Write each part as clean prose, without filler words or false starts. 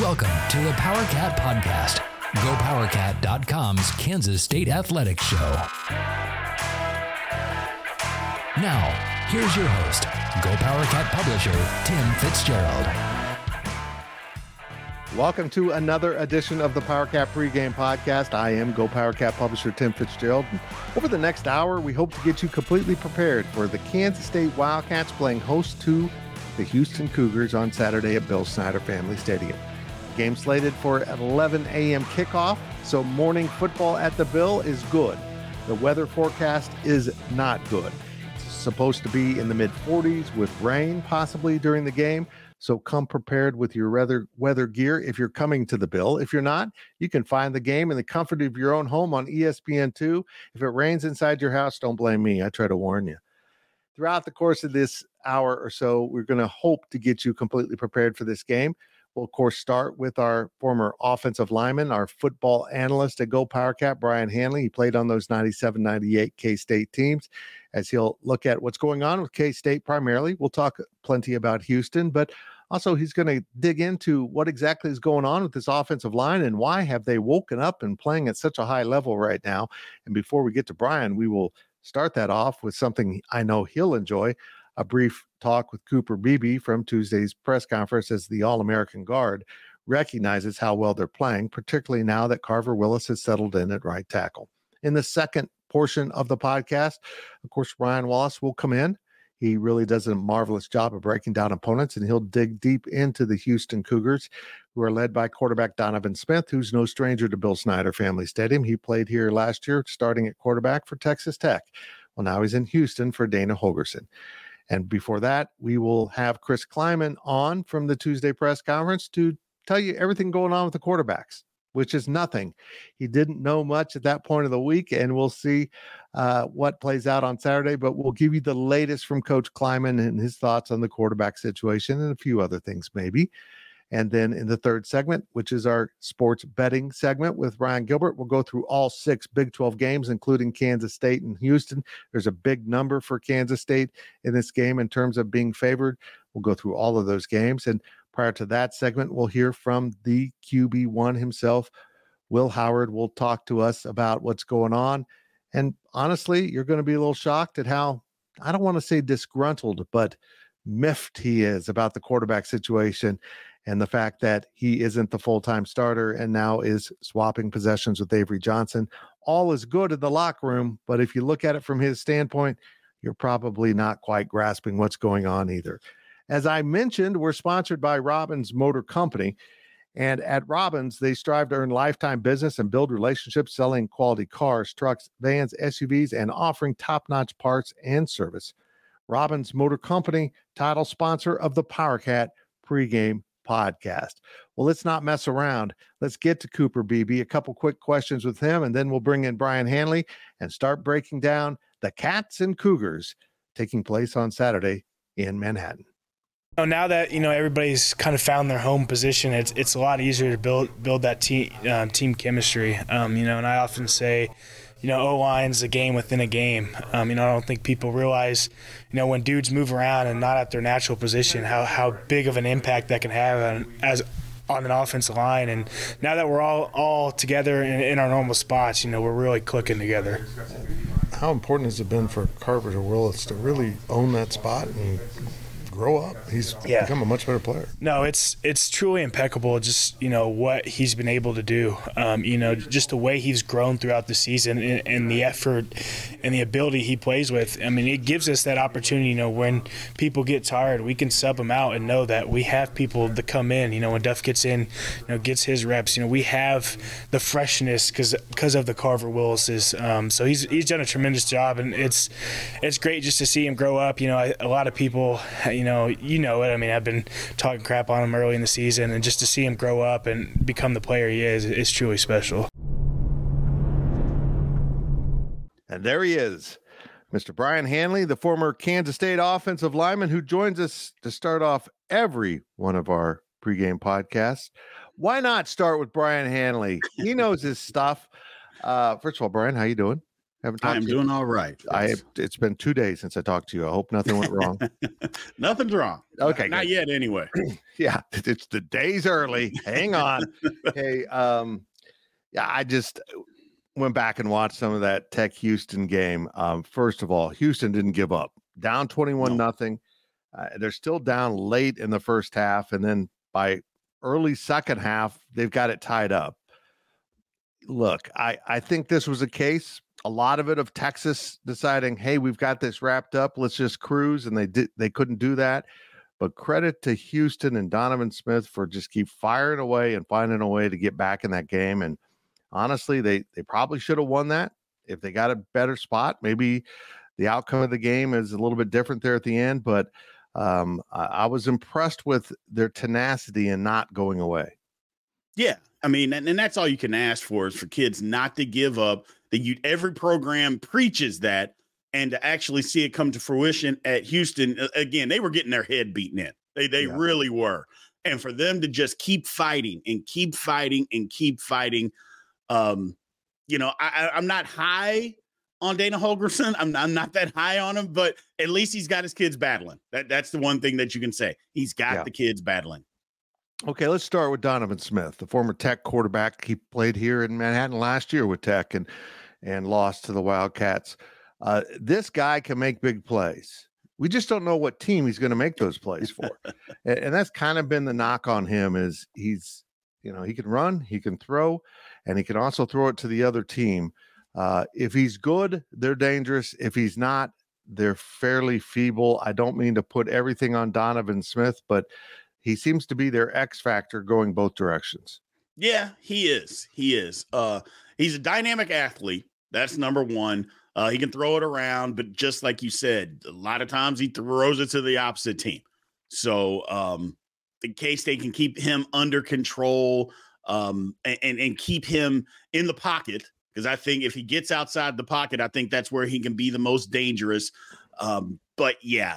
Welcome to the PowerCat Podcast, GoPowerCat.com's Kansas State Athletics Show. Now, here's your host, GoPowerCat publisher, Tim Fitzgerald. Welcome to another edition of the PowerCat Pregame Podcast. I am GoPowerCat publisher, Tim Fitzgerald. Over the next hour, we hope to get you completely prepared for the Kansas State Wildcats playing host to the Houston Cougars on Saturday at Bill Snyder Family Stadium. Game slated for 11 a.m. kickoff, so morning football at the Bill is good. The weather forecast is not good. It's supposed to be in the mid-40s with rain possibly during the game, so come prepared with your weather gear if you're coming to the Bill. If you're not, you can find the game in the comfort of your own home on ESPN2. If it rains inside your house, don't blame me. I try to warn you. Throughout the course of this hour or so, we're going to hope to get you completely prepared for this game. We'll, of course, start with our former offensive lineman, our football analyst at Go PowerCat, Brian Hanley. He played on those 97-98 K-State teams, as he'll look at what's going on with K-State primarily. We'll talk plenty about Houston, but also he's going to dig into what exactly is going on with this offensive line and why have they woken up and playing at such a high level right now. And before we get to Brian, we will start that off with something I know he'll enjoy, a brief talk with Cooper Beebe from Tuesday's press conference as the All-American guard recognizes how well they're playing, particularly now that Carver Willis has settled in at right tackle. In the second portion of the podcast, of course, Ryan Wallace will come in. He really does a marvelous job of breaking down opponents, and he'll dig deep into the Houston Cougars, who are led by quarterback Donovan Smith, who's no stranger to Bill Snyder Family Stadium. He played here last year, starting at quarterback for Texas Tech. Well, now he's in Houston for Dana Holgorsen. And before that, we will have Chris Kleiman on from the Tuesday press conference to tell you everything going on with the quarterbacks, which is nothing. He didn't know much at that point of the week, and we'll see what plays out on Saturday. But we'll give you the latest from Coach Kleiman and his thoughts on the quarterback situation and a few other things maybe. And then in the third segment, which is our sports betting segment with Ryan Gilbert, we'll go through all six Big 12 games, including Kansas State and Houston. There's a big number for Kansas State in this game in terms of being favored. We'll go through all of those games. And prior to that segment, we'll hear from the QB1 himself. Will Howard will talk to us about what's going on. And honestly, you're going to be a little shocked at how, I don't want to say disgruntled, but miffed he is about the quarterback situation. And the fact that he isn't the full-time starter and now is swapping possessions with Avery Johnson. All is good in the locker room, but if you look at it from his standpoint, you're probably not quite grasping what's going on either. As I mentioned, we're sponsored by Robbins Motor Company. And at Robbins, they strive to earn lifetime business and build relationships selling quality cars, trucks, vans, SUVs, and offering top-notch parts and service. Robbins Motor Company, title sponsor of the PowerCat Pregame Podcast. Well, let's not mess around. Let's get to Cooper Beebe. A couple quick questions with him, and then we'll bring in Brian Hanley and start breaking down the Cats and Cougars taking place on Saturday in Manhattan. Now that everybody's kind of found their home position, it's a lot easier to build that team chemistry. And I often say, O-line's a game within a game. I don't think people realize, when dudes move around and not at their natural position, how big of an impact that can have on an offensive line. And now that we're all together in our normal spots, we're really clicking together. How important has it been for Carver to Willis to really own that spot and grow up. He's become a much better player. No, it's truly impeccable, just, you know, what he's been able to do. You know, just the way he's grown throughout the season and the effort and the ability he plays with. I mean, it gives us that opportunity, you know, when people get tired, we can sub them out and know that we have people that come in. You know, when Duff gets in, you know, gets his reps, you know, we have the freshness because of the Carver Willis's. So he's done a tremendous job, and it's great just to see him grow up. You know, a lot of people, you know it. I mean, I've been talking crap on him early in the season, and just to see him grow up and become the player he is truly special. And there he is, Mr. Brian Hanley, the former Kansas State offensive lineman who joins us to start off every one of our pregame podcasts. Why not start with Brian Hanley? He knows his stuff. First of all, Brian, how you doing? I'm doing all right. It's been 2 days since I talked to you. I hope nothing went wrong. Nothing's wrong. Okay. Not yet, anyway. Yeah, it's the day's early. Hang on. Hey, yeah, I just went back and watched some of that Tech Houston game. First of all, Houston didn't give up. Down 21-0. They're still down late in the first half, and then by early second half, they've got it tied up. Look, I think this was a case. A lot of it of Texas deciding, hey, we've got this wrapped up. Let's just cruise. And they couldn't do that. But credit to Houston and Donovan Smith for just keep firing away and finding a way to get back in that game. And honestly, they probably should have won that if they got a better spot. Maybe the outcome of the game is a little bit different there at the end. But I was impressed with their tenacity and not going away. Yeah. I mean, and that's all you can ask for, is for kids not to give up. That every program preaches that, and to actually see it come to fruition at Houston. Again, they were getting their head beaten in. They really were. And for them to just keep fighting and keep fighting and keep fighting. You know, I'm not high on Dana Holgorsen. I'm not that high on him, but at least he's got his kids battling. That's the one thing that you can say. He's got the kids battling. Okay, let's start with Donovan Smith, the former Tech quarterback. He played here in Manhattan last year with Tech and lost to the Wildcats. This guy can make big plays. We just don't know what team he's going to make those plays for. and that's kind of been the knock on him, is he's, you know, he can run, he can throw, and he can also throw it to the other team. If he's good, they're dangerous. If he's not, they're fairly feeble. I don't mean to put everything on Donovan Smith, but he seems to be their X factor going both directions. Yeah, he is. He is. He's a dynamic athlete. That's number one. He can throw it around, but just like you said, a lot of times he throws it to the opposite team. So in case they can keep him under control and keep him in the pocket, because I think if he gets outside the pocket, I think that's where he can be the most dangerous. But yeah,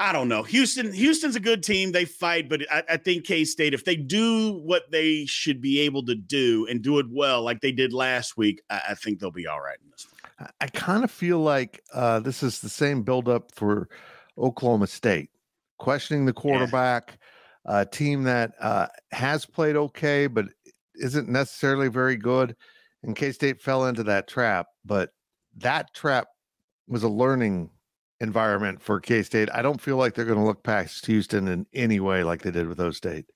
I don't know. Houston's a good team. They fight, but I think K-State, if they do what they should be able to do and do it well, like they did last week, I think they'll be all right in this one. I kind of feel like this is the same buildup for Oklahoma State. Questioning the quarterback, a team that has played okay, but isn't necessarily very good. And K-State fell into that trap, but that trap was a learning environment for K-State. I don't feel like they're going to look past Houston in any way like they did with O-State.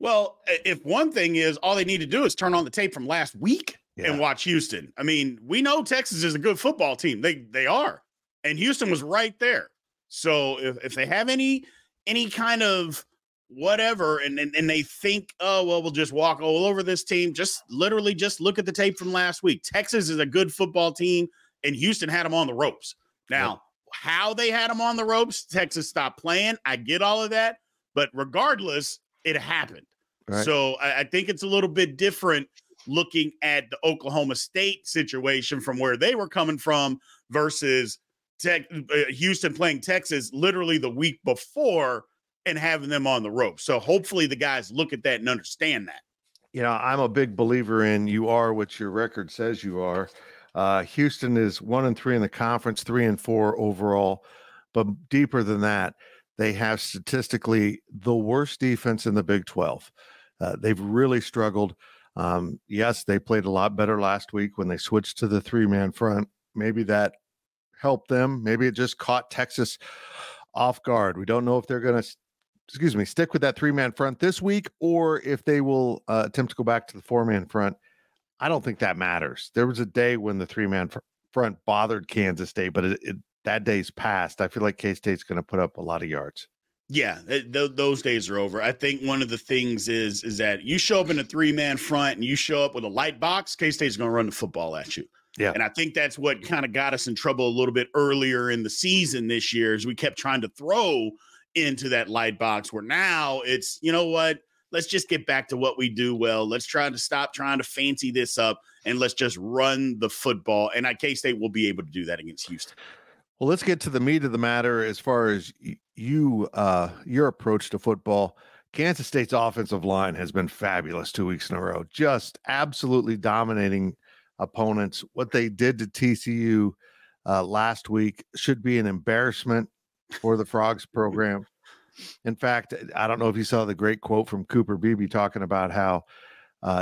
Well, if one thing is, all they need to do is turn on the tape from last week and watch Houston. I mean, we know Texas is a good football team. They are. And Houston was right there. So if they have any kind of whatever, and they think, oh, well, we'll just walk all over this team, just literally just look at the tape from last week. Texas is a good football team, and Houston had them on the ropes. Now, how they had them on the ropes, Texas stopped playing. I get all of that, but regardless, it happened. Right. So I think it's a little bit different looking at the Oklahoma State situation from where they were coming from versus Houston playing Texas literally the week before and having them on the ropes. So hopefully the guys look at that and understand that. You know, I'm a big believer in you are what your record says you are. Houston is 1-3 in the conference, 3-4 overall, but deeper than that, they have statistically the worst defense in the Big 12. They've really struggled. Yes, they played a lot better last week when they switched to the three-man front. Maybe that helped them. Maybe it just caught Texas off guard. We don't know if they're going to, stick with that three-man front this week or if they will attempt to go back to the four-man front. I don't think that matters. There was a day when the three-man front bothered Kansas State, but that day's passed. I feel like K-State's going to put up a lot of yards. Yeah, those days are over. I think one of the things is that you show up in a three-man front and you show up with a light box, K-State's going to run the football at you. Yeah. And I think that's what kind of got us in trouble a little bit earlier in the season this year is we kept trying to throw into that light box where now it's, you know what, let's just get back to what we do well. Let's try to stop trying to fancy this up and let's just run the football. And K-State will be able to do that against Houston. Well, let's get to the meat of the matter as far as your approach to football. Kansas State's offensive line has been fabulous 2 weeks in a row, just absolutely dominating opponents. What they did to TCU last week should be an embarrassment for the Frogs program. In fact, I don't know if you saw the great quote from Cooper Beebe talking about how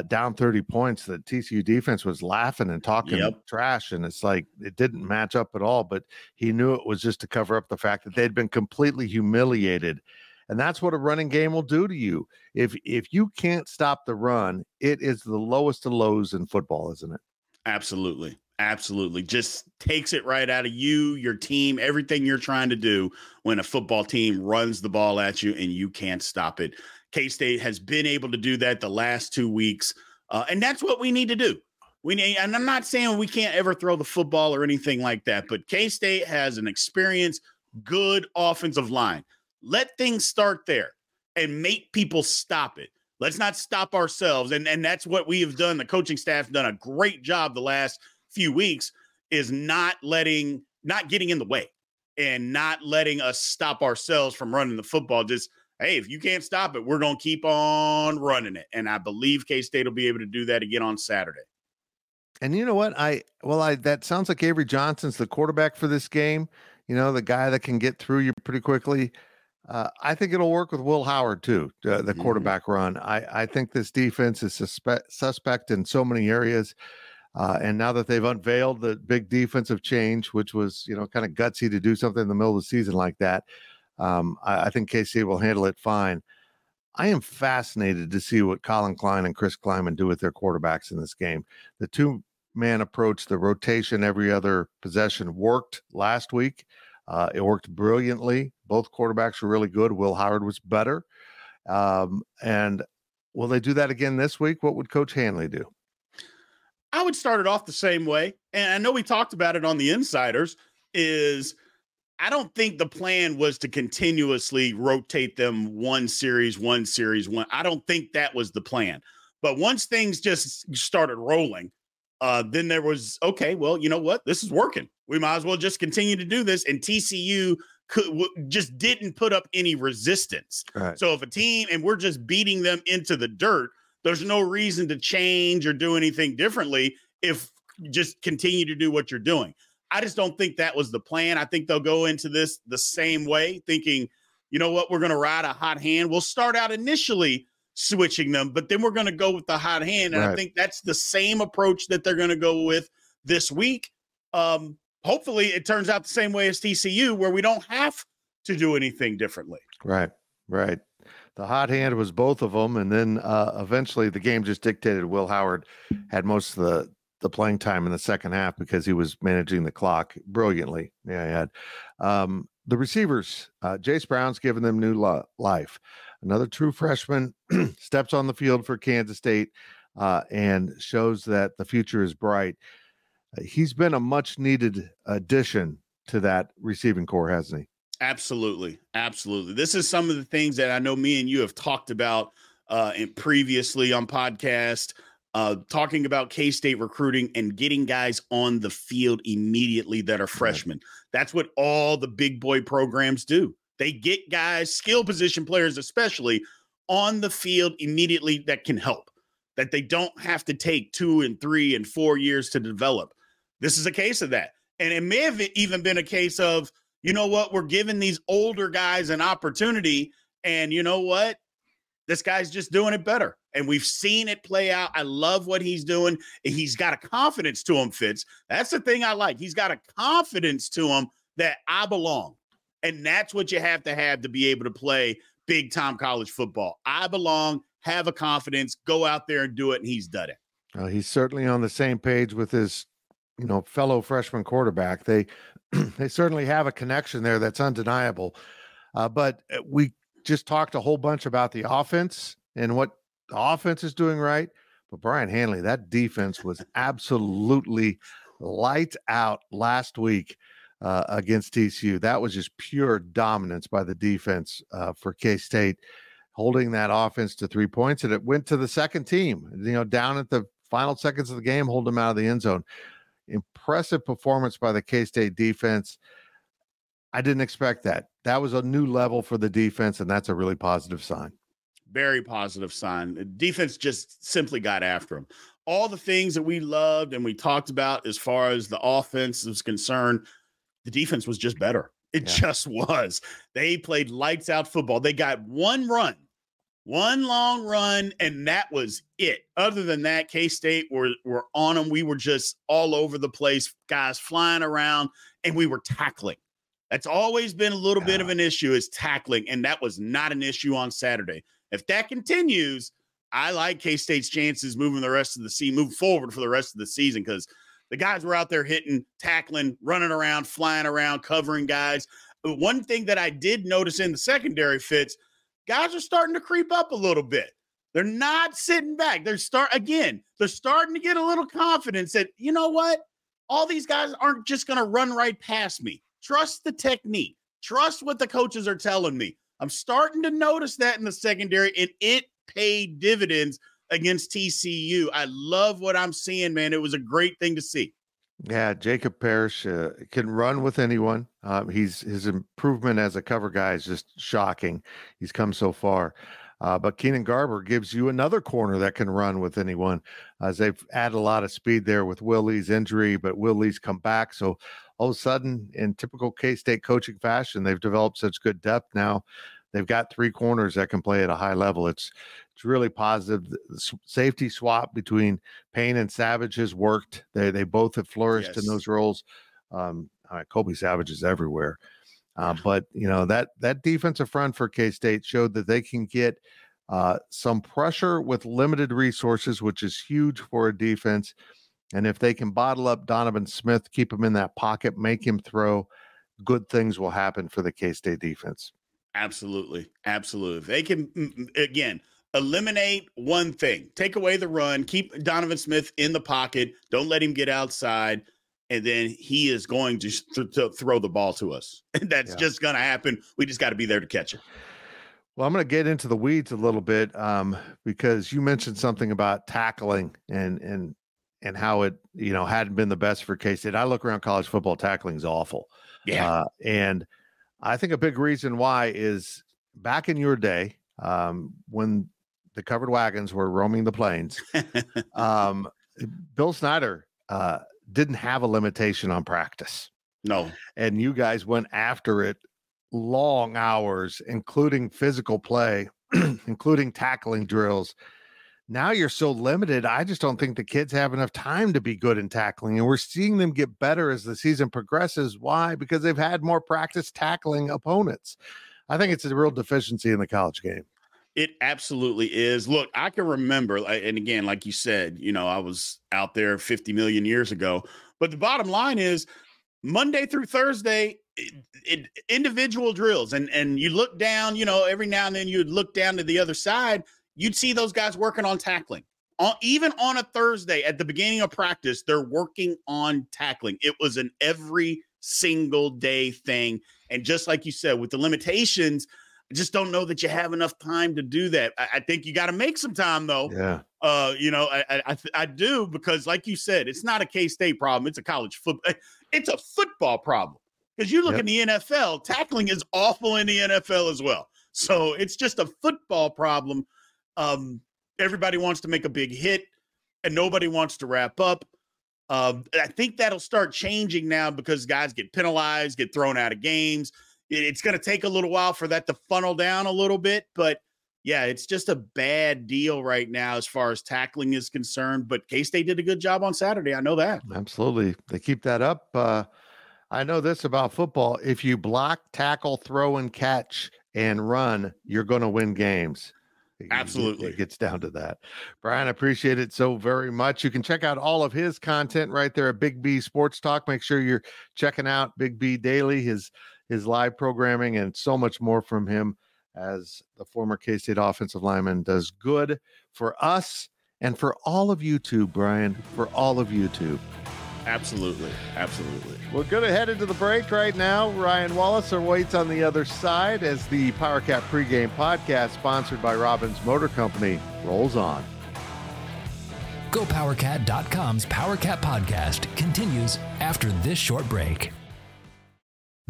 down 30 points, the TCU defense was laughing and talking trash, and it's like it didn't match up at all, but he knew it was just to cover up the fact that they'd been completely humiliated. And that's what a running game will do to you. If you can't stop the run, it is the lowest of lows in football, isn't it? Absolutely. Absolutely. Just takes it right out of you, your team, everything you're trying to do when a football team runs the ball at you and you can't stop it. K-State has been able to do that the last 2 weeks. And that's what we need to do. And I'm not saying we can't ever throw the football or anything like that, but K-State has an experienced, good offensive line. Let things start there and make people stop it. Let's not stop ourselves. And that's what we have done. The coaching staff done a great job the last few weeks is not getting in the way and not letting us stop ourselves from running the football. Just, hey, if you can't stop it, we're going to keep on running it. And I believe K-State will be able to do that again on Saturday. And you know what? That sounds like Avery Johnson's the quarterback for this game. You know, the guy that can get through you pretty quickly. I think it'll work with Will Howard, too, the quarterback run. I think this defense is suspect in so many areas. And now that they've unveiled the big defensive change, which was, you know, kind of gutsy to do something in the middle of the season like that, I think KC will handle it fine. I am fascinated to see what Colin Klein and Chris Kleiman do with their quarterbacks in this game. The two-man approach, the rotation every other possession worked last week. It worked brilliantly. Both quarterbacks were really good. Will Howard was better. And will they do that again this week? What would Coach Hanley do? I would start it off the same way. And I know we talked about it on the Insiders is I don't think the plan was to continuously rotate them one series. I don't think that was the plan. But once things just started rolling, then there was, okay, well, you know what? This is working. We might as well just continue to do this. And TCU just didn't put up any resistance. Right. So if a team, and we're just beating them into the dirt, there's no reason to change or do anything differently if just continue to do what you're doing. I just don't think that was the plan. I think they'll go into this the same way, thinking, you know what, we're going to ride a hot hand. We'll start out initially switching them, but then we're going to go with the hot hand. And right. I think that's the same approach that they're going to go with this week. Hopefully it turns out the same way as TCU where we don't have to do anything differently. Right. The hot hand was both of them. And then eventually the game just dictated Will Howard had most of the playing time in the second half because he was managing the clock brilliantly. Yeah, he had. The receivers, Jace Brown's given them new life. Another true freshman steps on the field for Kansas State and shows that the future is bright. He's been a much-needed addition to that receiving corps, hasn't he? Absolutely. This is some of the things that I know me and you have talked about previously on podcast, talking about K-State recruiting and getting guys on the field immediately that are freshmen. That's what all the big boy programs do. They get guys, skill position players especially, on the field immediately that can help, that they don't have to take 2 and 3 and 4 years to develop. This is a case of that. And it may have even been a case of, you know what, we're giving these older guys an opportunity, and you know what, this guy's just doing it better. And we've seen it play out. I love what he's doing. He's got a confidence to him, Fitz. That's the thing I like. He's got a confidence to him that I belong. And that's what you have to be able to play big-time college football. I belong, have a confidence, go out there and do it, and he's done it. He's certainly on the same page with his, fellow freshman quarterback. They certainly have a connection there that's undeniable. But we just talked a whole bunch about the offense and what the offense is doing right. But Brian Hanley, that defense was absolutely lights out last week against TCU. That was just pure dominance by the defense for K-State, holding that offense to 3 points. And it went to the second team, down at the final seconds of the game, hold them out of the end zone. Impressive performance by the K-State defense. I didn't expect that. That was a new level for the defense, and that's a really positive sign. Very positive sign. The defense just simply got after him. All the things that we loved and we talked about as far as the offense was concerned, the defense was just better. It just was. They played lights out football. They got one long run, and that was it. Other than that, K-State were on them. We were just all over the place, guys flying around, and we were tackling. That's always been a little bit of an issue is tackling, and that was not an issue on Saturday. If that continues, I like K-State's chances moving forward for the rest of the season, because the guys were out there hitting, tackling, running around, flying around, covering guys. But one thing that I did notice in the secondary, Fitz, guys are starting to creep up a little bit. They're not sitting back. They're starting to get a little confidence that, you know what? All these guys aren't just going to run right past me. Trust the technique. Trust what the coaches are telling me. I'm starting to notice that in the secondary, and it paid dividends against TCU. I love what I'm seeing, man. It was a great thing to see. Yeah, Jacob Parrish can run with anyone. His improvement as a cover guy is just shocking. He's come so far. But Keenan Garber gives you another corner that can run with anyone, as they've added a lot of speed there with Will Lee's injury, but Will Lee's come back. So all of a sudden, in typical K-State coaching fashion, they've developed such good depth now. They've got three corners that can play at a high level. It's really positive. The safety swap between Payne and Savage has worked. They both have flourished in those roles. Kobe Savage is everywhere. But, that defensive front for K-State showed that they can get some pressure with limited resources, which is huge for a defense. And if they can bottle up Donovan Smith, keep him in that pocket, make him throw, good things will happen for the K-State defense. Absolutely. Absolutely. If they can, again, eliminate one thing, take away the run, keep Donovan Smith in the pocket, don't let him get outside, and then he is going to throw the ball to us. And that's just going to happen. We just got to be there to catch it. Well, I'm going to get into the weeds a little bit because you mentioned something about tackling and how it, hadn't been the best for K-State. I look around college football, tackling is awful. Yeah. And I think a big reason why is back in your day, when the covered wagons were roaming the plains, Bill Snyder didn't have a limitation on practice. No. And you guys went after it long hours, including physical play, including tackling drills. Now you're so limited. I just don't think the kids have enough time to be good in tackling. And we're seeing them get better as the season progresses. Why? Because they've had more practice tackling opponents. I think it's a real deficiency in the college game. It absolutely is. Look, I can remember, and again, like you said, I was out there 50 million years ago, but the bottom line is Monday through Thursday, individual drills. And you look down, every now and then you'd look down to the other side. You'd see those guys working on tackling. Even on a Thursday at the beginning of practice, they're working on tackling. It was an every single day thing. And just like you said, with the limitations, I just don't know that you have enough time to do that. I think you got to make some time, though. Yeah. I do, because like you said, it's not a K-State problem. It's a college football. It's a football problem, because you look in the NFL, tackling is awful in the NFL as well. So it's just a football problem. Everybody wants to make a big hit and nobody wants to wrap up. I think that'll start changing now because guys get penalized, get thrown out of games. It's going to take a little while for that to funnel down a little bit, but yeah, it's just a bad deal right now as far as tackling is concerned, but K-State did a good job on Saturday. I know that. Absolutely. They keep that up. I know this about football. If you block, tackle, throw, and catch, and run, you're going to win games. Absolutely. It gets down to that. Brian, I appreciate it so very much. You can check out all of his content right there at Big B Sports Talk. Make sure you're checking out Big B Daily, his live programming, and so much more from him as the former K-State offensive lineman does good for us and for all of YouTube, Brian, for all of YouTube. Absolutely. Absolutely. We're going to head into the break right now. Ryan Wallace awaits on the other side as the PowerCat pregame podcast, sponsored by Robbins Motor Company, rolls on. GoPowerCat.com's PowerCat podcast continues after this short break.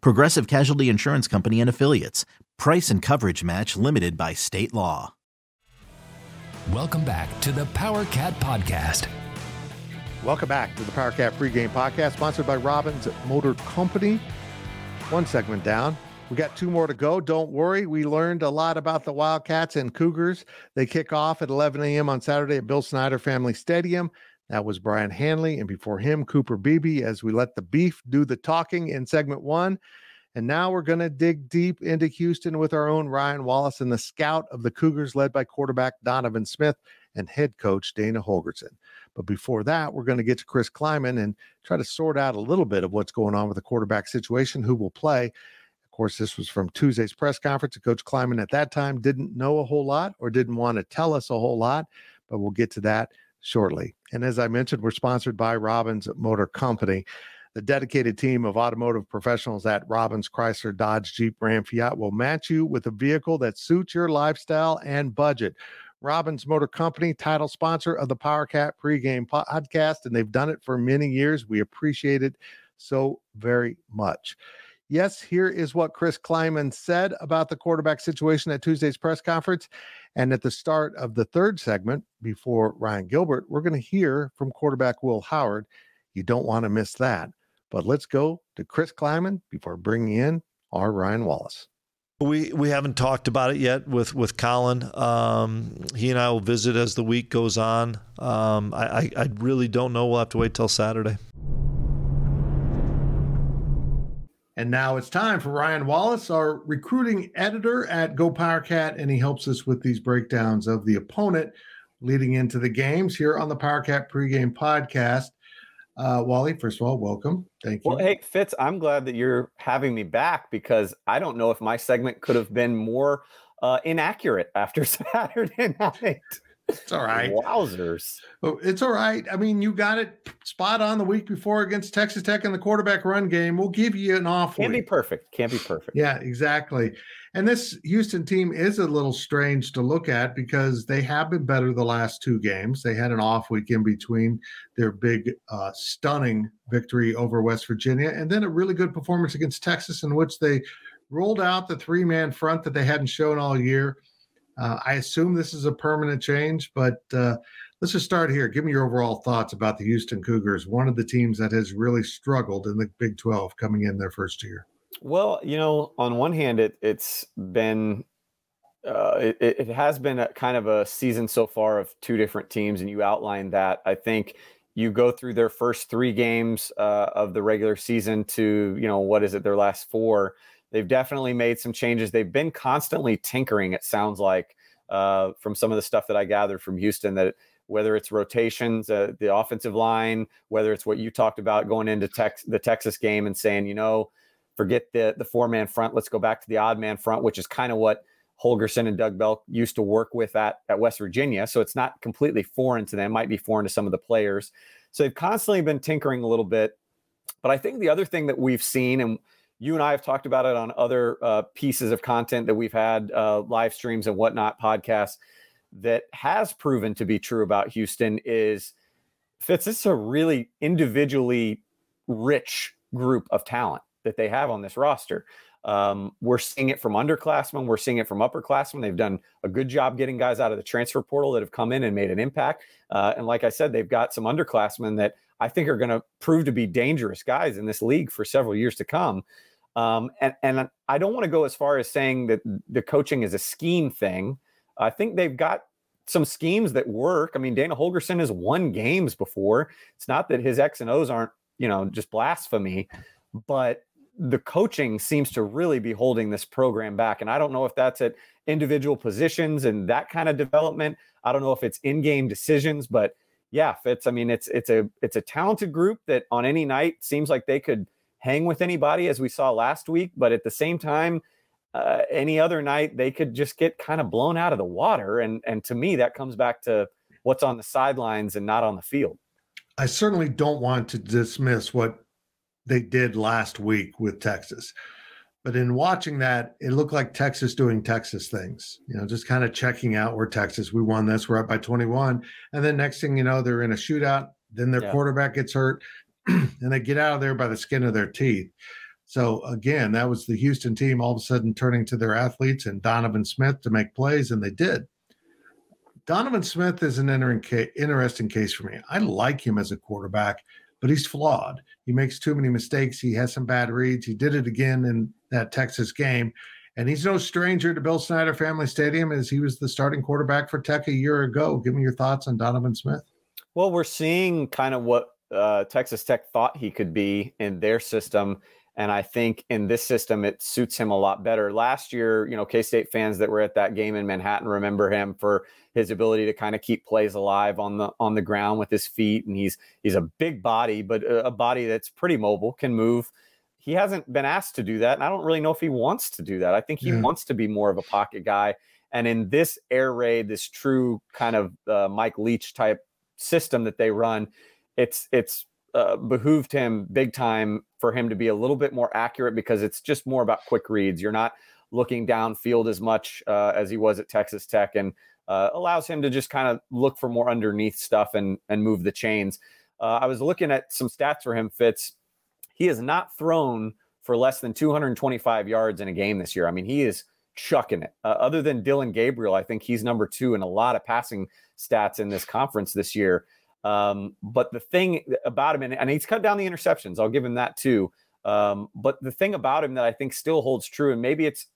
Progressive Casualty Insurance Company and Affiliates. Price and coverage match limited by state law. Welcome back to the PowerCat Podcast. Welcome back to the PowerCat pregame podcast, sponsored by Robbins Motor Company. One segment down. We got two more to go. Don't worry. We learned a lot about the Wildcats and Cougars. They kick off at 11 a.m. on Saturday at Bill Snyder Family Stadium. That was Brian Hanley, and before him, Cooper Beebe, as we let the beef do the talking in segment one. And now we're going to dig deep into Houston with our own Ryan Wallace and the scout of the Cougars, led by quarterback Donovan Smith and head coach Dana Holgorsen. But before that, we're going to get to Chris Kleiman and try to sort out a little bit of what's going on with the quarterback situation, who will play. Of course, this was from Tuesday's press conference. Coach Kleiman at that time didn't know a whole lot or didn't want to tell us a whole lot, but we'll get to that shortly. And as I mentioned, we're sponsored by Robbins Motor Company. The dedicated team of automotive professionals at Robbins Chrysler Dodge Jeep Ram Fiat will match you with a vehicle that suits your lifestyle and budget. Robbins Motor Company, title sponsor of the PowerCat pregame podcast, and they've done it for many years. We appreciate it so very much. Yes, here is what Chris Kleiman said about the quarterback situation at Tuesday's press conference. And at the start of the third segment, before Ryan Gilbert, we're going to hear from quarterback Will Howard. You don't want to miss that. But let's go to Chris Kleiman before bringing in our Ryan Wallace. We haven't talked about it yet with Colin. He and I will visit as the week goes on. I really don't know. We'll have to wait till Saturday. And now it's time for Ryan Wallace, our recruiting editor at GoPowerCat, and he helps us with these breakdowns of the opponent leading into the games here on the PowerCat pregame podcast. Wally, first of all, welcome. Thank you. Well, hey, Fitz, I'm glad that you're having me back, because I don't know if my segment could have been more inaccurate after Saturday night. It's all right. Wowzers. It's all right. I mean, you got it spot on the week before against Texas Tech in the quarterback run game. We'll give you an off week. Can't be perfect. Yeah, exactly. And this Houston team is a little strange to look at because they have been better the last two games. They had an off week in between their big, stunning victory over West Virginia and then a really good performance against Texas, in which they rolled out the three-man front that they hadn't shown all year. I assume this is a permanent change, but let's just start here. Give me your overall thoughts about the Houston Cougars, one of the teams that has really struggled in the Big 12 coming in their first year. Well, you know, on one hand, it has been a kind of a season so far of two different teams, and you outlined that. I think you go through their first three games of the regular season to, you know, their last four. They've definitely made some changes. They've been constantly tinkering, it sounds like, from some of the stuff that I gathered from Houston, that whether it's rotations, the offensive line, whether it's what you talked about going into the Texas game and saying, you know, forget the four-man front. Let's go back to the odd-man front, which is kind of what Holgorsen and Doug Belk used to work with at West Virginia. So it's not completely foreign to them. It might be foreign to some of the players. So they've constantly been tinkering a little bit. But I think the other thing that we've seen, and you and I have talked about it on other pieces of content that we've had, live streams and whatnot, podcasts, that has proven to be true about Houston is, Fitz, this is a really individually rich group of talent that they have on this roster. We're seeing it from underclassmen. We're seeing it from upperclassmen. They've done a good job getting guys out of the transfer portal that have come in and made an impact. And like I said, they've got some underclassmen that I think are going to prove to be dangerous guys in this league for several years to come. And I don't want to go as far as saying that the coaching is a scheme thing. I think they've got some schemes that work. I mean, Dana Holgorsen has won games before. It's not that his X and O's aren't, you know, just blasphemy, but the coaching seems to really be holding this program back. And I don't know if that's at individual positions and that kind of development. I don't know if it's in-game decisions, but yeah, Fitz, I mean, it's a talented group that on any night seems like they could hang with anybody, as we saw last week. But at the same time, any other night, they could just get kind of blown out of the water. And to me, that comes back to what's on the sidelines and not on the field. I certainly don't want to dismiss what they did last week with Texas. But in watching that, it looked like Texas doing Texas things, you know, just kind of checking out. We're Texas. We won this. We're up by 21. And then next thing you know, they're in a shootout. Then their quarterback gets hurt and they get out of there by the skin of their teeth. So again, that was the Houston team all of a sudden turning to their athletes and Donovan Smith to make plays. And they did. Donovan Smith is an interesting case for me. I like him as a quarterback, but he's flawed. He makes too many mistakes. He has some bad reads. He did it again in that Texas game. And he's no stranger to Bill Snyder Family Stadium, as he was the starting quarterback for Tech a year ago. Give me your thoughts on Donovan Smith. Well, we're seeing kind of what Texas Tech thought he could be in their system. And I think in this system, it suits him a lot better. Last year, you know, K-State fans that were at that game in Manhattan remember him for his ability to kind of keep plays alive on the ground with his feet. And he's a big body, but a body that's pretty mobile, can move. He hasn't been asked to do that. And I don't really know if he wants to do that. I think he wants to be more of a pocket guy. And in this air raid, this true kind of Mike Leach type system that they run, it's behooved him big time for him to be a little bit more accurate, because it's just more about quick reads. You're not looking downfield as much as he was at Texas Tech, and allows him to just kind of look for more underneath stuff and move the chains. I was looking at some stats for him, Fitz. He has not thrown for less than 225 yards in a game this year. I mean, he is chucking it. Other than Dylan Gabriel, I think he's number two in a lot of passing stats in this conference this year. But the thing about him, and he's cut down the interceptions, I'll give him that too. But the thing about him that I think still holds true, and maybe it's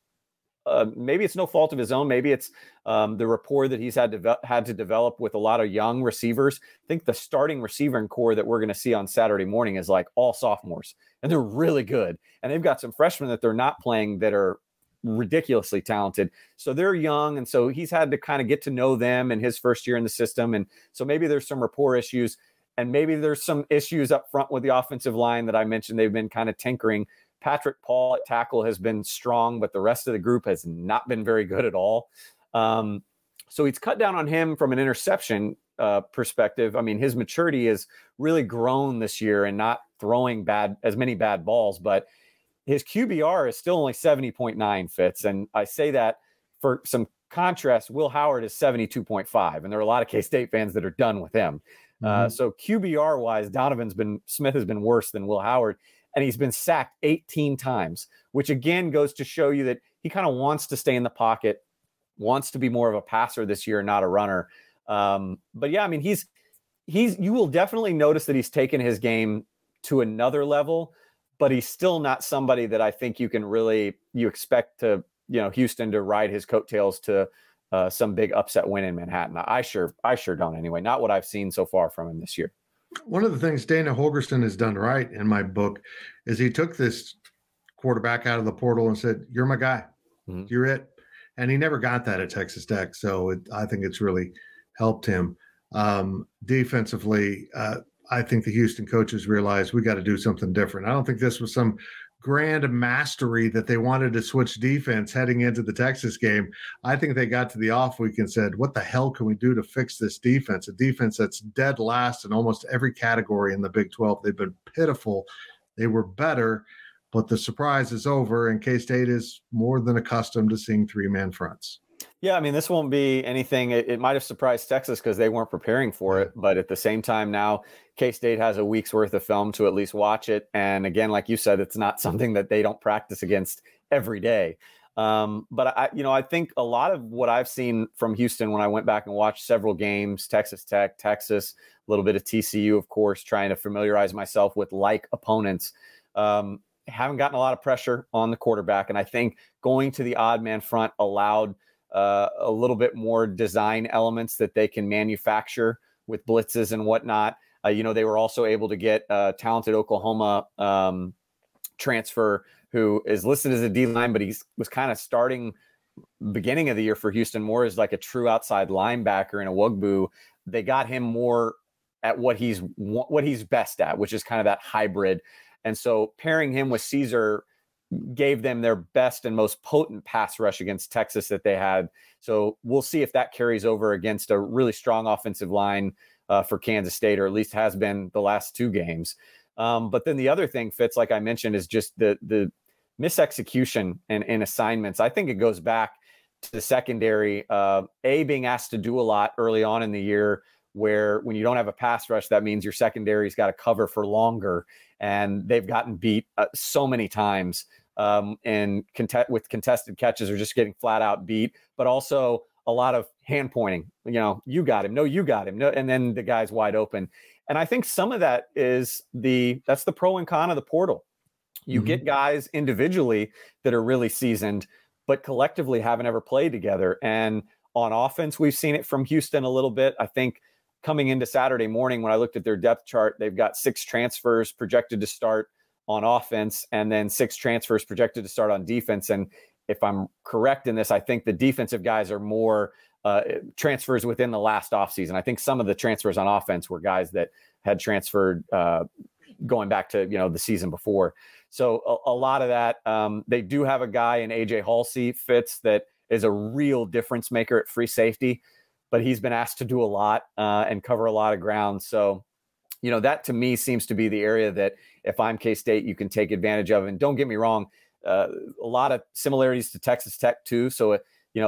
no fault of his own. Maybe it's the rapport that he's had to develop with a lot of young receivers. I think the starting receiver core that we're going to see on Saturday morning is like all sophomores, and they're really good. And they've got some freshmen that they're not playing that are ridiculously talented. So they're young. And so he's had to kind of get to know them in his first year in the system. And so maybe there's some rapport issues, and maybe there's some issues up front with the offensive line that I mentioned. They've been kind of tinkering. Patrick Paul at tackle has been strong, but the rest of the group has not been very good at all. So he's cut down on him from an interception perspective. I mean, his maturity has really grown this year and not throwing as many bad balls, but his QBR is still only 70.9, Fitz. And I say that for some contrast. Will Howard is 72.5, and there are a lot of K-State fans that are done with him. So QBR wise, Smith has been worse than Will Howard. And he's been sacked 18 times, which again goes to show you that he kind of wants to stay in the pocket, wants to be more of a passer this year, not a runner. But yeah, I mean, you will definitely notice that he's taken his game to another level, but he's still not somebody that I think you expect to, you know, Houston to ride his coattails to some big upset win in Manhattan. I sure don't anyway, not what I've seen so far from him this year. One of the things Dana Holgorsen has done right in my book is he took this quarterback out of the portal and said, "You're my guy. Mm-hmm. You're it." And he never got that at Texas Tech. So I think it's really helped him. Defensively, I think the Houston coaches realized we got to do something different. I don't think this was some grand mastery that they wanted to switch defense heading into the Texas game. I think they got to the off week and said, what the hell can we do to fix this defense? A defense that's dead last in almost every category in the Big 12. They've been pitiful. They were better, but the surprise is over, and K-State is more than accustomed to seeing three-man fronts. Yeah, I mean, this won't be anything. It might have surprised Texas because they weren't preparing for it. But at the same time now, K-State has a week's worth of film to at least watch it. And again, like you said, it's not something that they don't practice against every day. But I think a lot of what I've seen from Houston when I went back and watched several games, Texas Tech, Texas, a little bit of TCU, of course, trying to familiarize myself with like opponents, haven't gotten a lot of pressure on the quarterback. And I think going to the odd man front allowed a little bit more design elements that they can manufacture with blitzes and whatnot. They were also able to get a talented Oklahoma transfer who is listed as a D-line, but he was kind of starting beginning of the year for Houston more as like a true outside linebacker in a Wugbu. They got him more at what he's best at, which is kind of that hybrid. And so pairing him with Caesar gave them their best and most potent pass rush against Texas that they had. So we'll see if that carries over against a really strong offensive line for Kansas State, or at least has been the last two games. But then the other thing, Fitz, like I mentioned, is just the misexecution in assignments. I think it goes back to the secondary, being asked to do a lot early on in the year, where when you don't have a pass rush, that means your secondary's got to cover for longer. And they've gotten beat so many times with contested catches, or just getting flat out beat, but also a lot of hand pointing, you got him. No, you got him. No. And then the guy's wide open. And I think some of that is that's the pro and con of the portal. You get guys individually that are really seasoned, but collectively haven't ever played together. And on offense, we've seen it from Houston a little bit. I think coming into Saturday morning, when I looked at their depth chart, they've got 6 transfers projected to start on offense, and then 6 transfers projected to start on defense. And if I'm correct in this, I think the defensive guys are more transfers within the last offseason. I think some of the transfers on offense were guys that had transferred going back to the season before. So a lot of that. They do have a guy in AJ Halsey, Fitz, that is a real difference maker at free safety, but he's been asked to do a lot and cover a lot of ground. So, that to me seems to be the area that if I'm K-State, you can take advantage of. And don't get me wrong, a lot of similarities to Texas Tech too. So,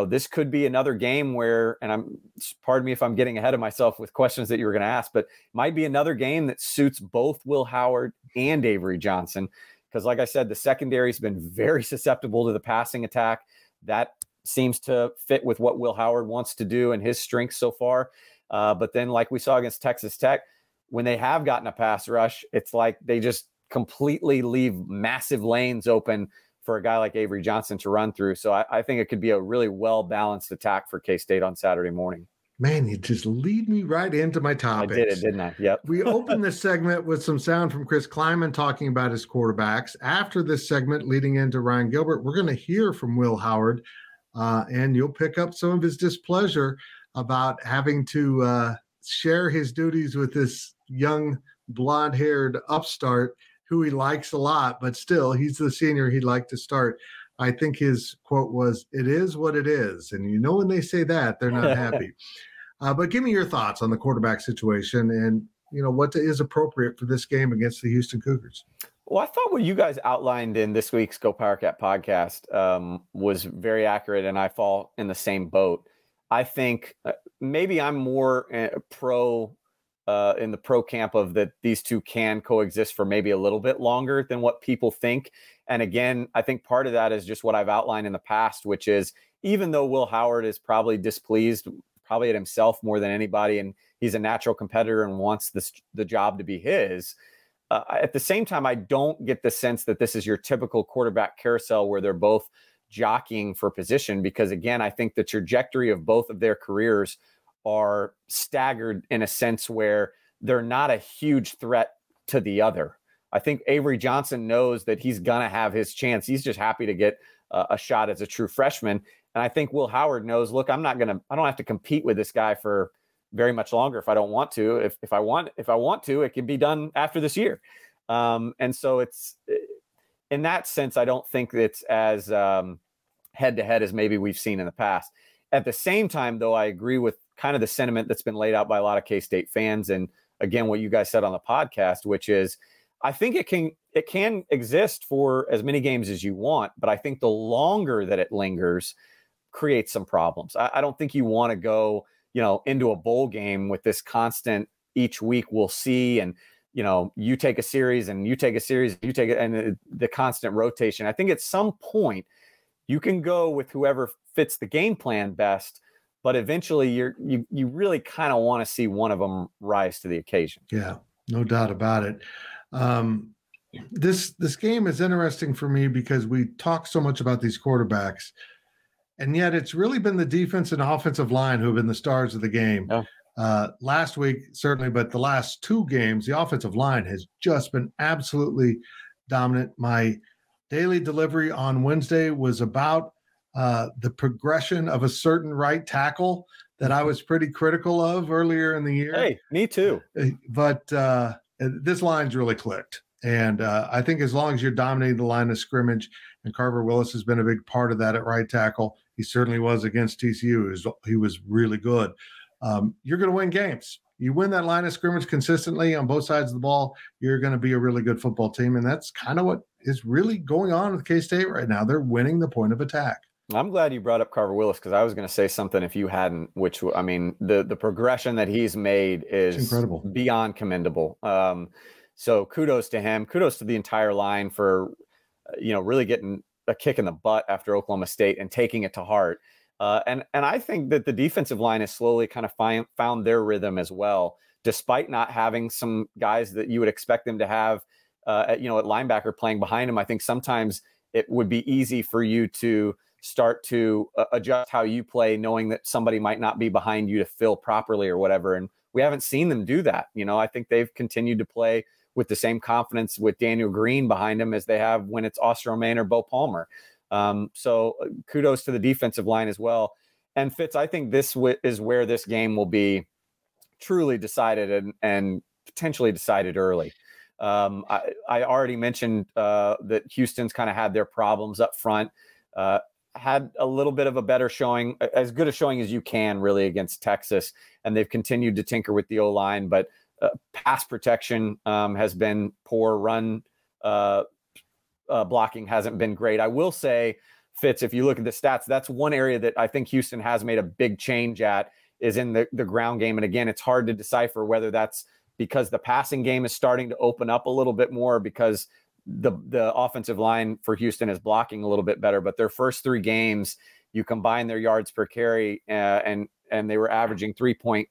this could be another game where, and pardon me if I'm getting ahead of myself with questions that you were going to ask, but might be another game that suits both Will Howard and Avery Johnson. Because like I said, the secondary's been very susceptible to the passing attack. That seems to fit with what Will Howard wants to do and his strengths so far. But then like we saw against Texas Tech, when they have gotten a pass rush, it's like they just completely leave massive lanes open for a guy like Avery Johnson to run through. So I think it could be a really well-balanced attack for K-State on Saturday morning. Man, you just lead me right into my topics. I did it, didn't I? Yep. We opened this segment with some sound from Chris Kleiman talking about his quarterbacks. After this segment, leading into Ryan Gilbert, we're going to hear from Will Howard. And you'll pick up some of his displeasure about having to share his duties with this young blonde-haired upstart who he likes a lot, but still he's the senior he'd like to start. I think his quote was, "It is what it is." And when they say that, they're not happy. But give me your thoughts on the quarterback situation and, what is appropriate for this game against the Houston Cougars. Well, I thought what you guys outlined in this week's Go PowerCat podcast was very accurate, and I fall in the same boat. I think maybe I'm more in the pro camp of that these two can coexist for maybe a little bit longer than what people think. And again, I think part of that is just what I've outlined in the past, which is even though Will Howard is probably displeased, probably at himself more than anybody, and he's a natural competitor and wants the job to be his, at the same time, I don't get the sense that this is your typical quarterback carousel where they're both jockeying for position, because, again, I think the trajectory of both of their careers are staggered in a sense where they're not a huge threat to the other. I think Avery Johnson knows that he's going to have his chance. He's just happy to get a shot as a true freshman. And I think Will Howard knows, look, I don't have to compete with this guy for very much longer if I don't want to. If I want to, it can be done after this year. And so it's in that sense, I don't think it's as head to head as maybe we've seen in the past. At the same time, though, I agree with kind of the sentiment that's been laid out by a lot of K-State fans. And again, what you guys said on the podcast, which is, I think it can exist for as many games as you want, but I think the longer that it lingers, creates some problems. I don't think you want to go, into a bowl game with this constant each week we'll see. And, you take a series and you take a series, you take it, and the constant rotation. I think at some point you can go with whoever fits the game plan best, but eventually you really kind of want to see one of them rise to the occasion. Yeah, no doubt about it. This game is interesting for me because we talk so much about these quarterbacks, and yet it's really been the defense and offensive line who have been the stars of the game. Oh. Last week, certainly, but the last two games, the offensive line has just been absolutely dominant. My daily delivery on Wednesday was about the progression of a certain right tackle that I was pretty critical of earlier in the year. Hey, me too. But this line's really clicked. And I think as long as you're dominating the line of scrimmage, and Carver Willis has been a big part of that at right tackle, he certainly was against TCU. He was really good. You're going to win games. You win that line of scrimmage consistently on both sides of the ball, you're going to be a really good football team. And that's kind of what is really going on with K-State right now. They're winning the point of attack. I'm glad you brought up Carver Willis, because I was going to say something if you hadn't, which, I mean, the progression that he's made is incredible, beyond commendable. So kudos to him. Kudos to the entire line for, really getting a kick in the butt after Oklahoma State and taking it to heart. And I think that the defensive line has slowly kind of found their rhythm as well, despite not having some guys that you would expect them to have, at linebacker playing behind them. I think sometimes it would be easy for you to start to adjust how you play, knowing that somebody might not be behind you to fill properly or whatever. And we haven't seen them do that. I think they've continued to play with the same confidence with Daniel Green behind him as they have when it's Austin Romaine or Bo Palmer. So kudos to the defensive line as well. And Fitz, I think this is where this game will be truly decided and potentially decided early. I already mentioned that Houston's kind of had their problems up front, had a little bit of a better showing, as good a showing as you can really against Texas. And they've continued to tinker with the O-line, but pass protection has been poor, run blocking hasn't been great. I will say, Fitz, if you look at the stats, that's one area that I think Houston has made a big change at, is in the ground game. And again, it's hard to decipher whether that's because the passing game is starting to open up a little bit more, because the offensive line for Houston is blocking a little bit better. But their first three games, you combine their yards per carry and they were averaging 3.0.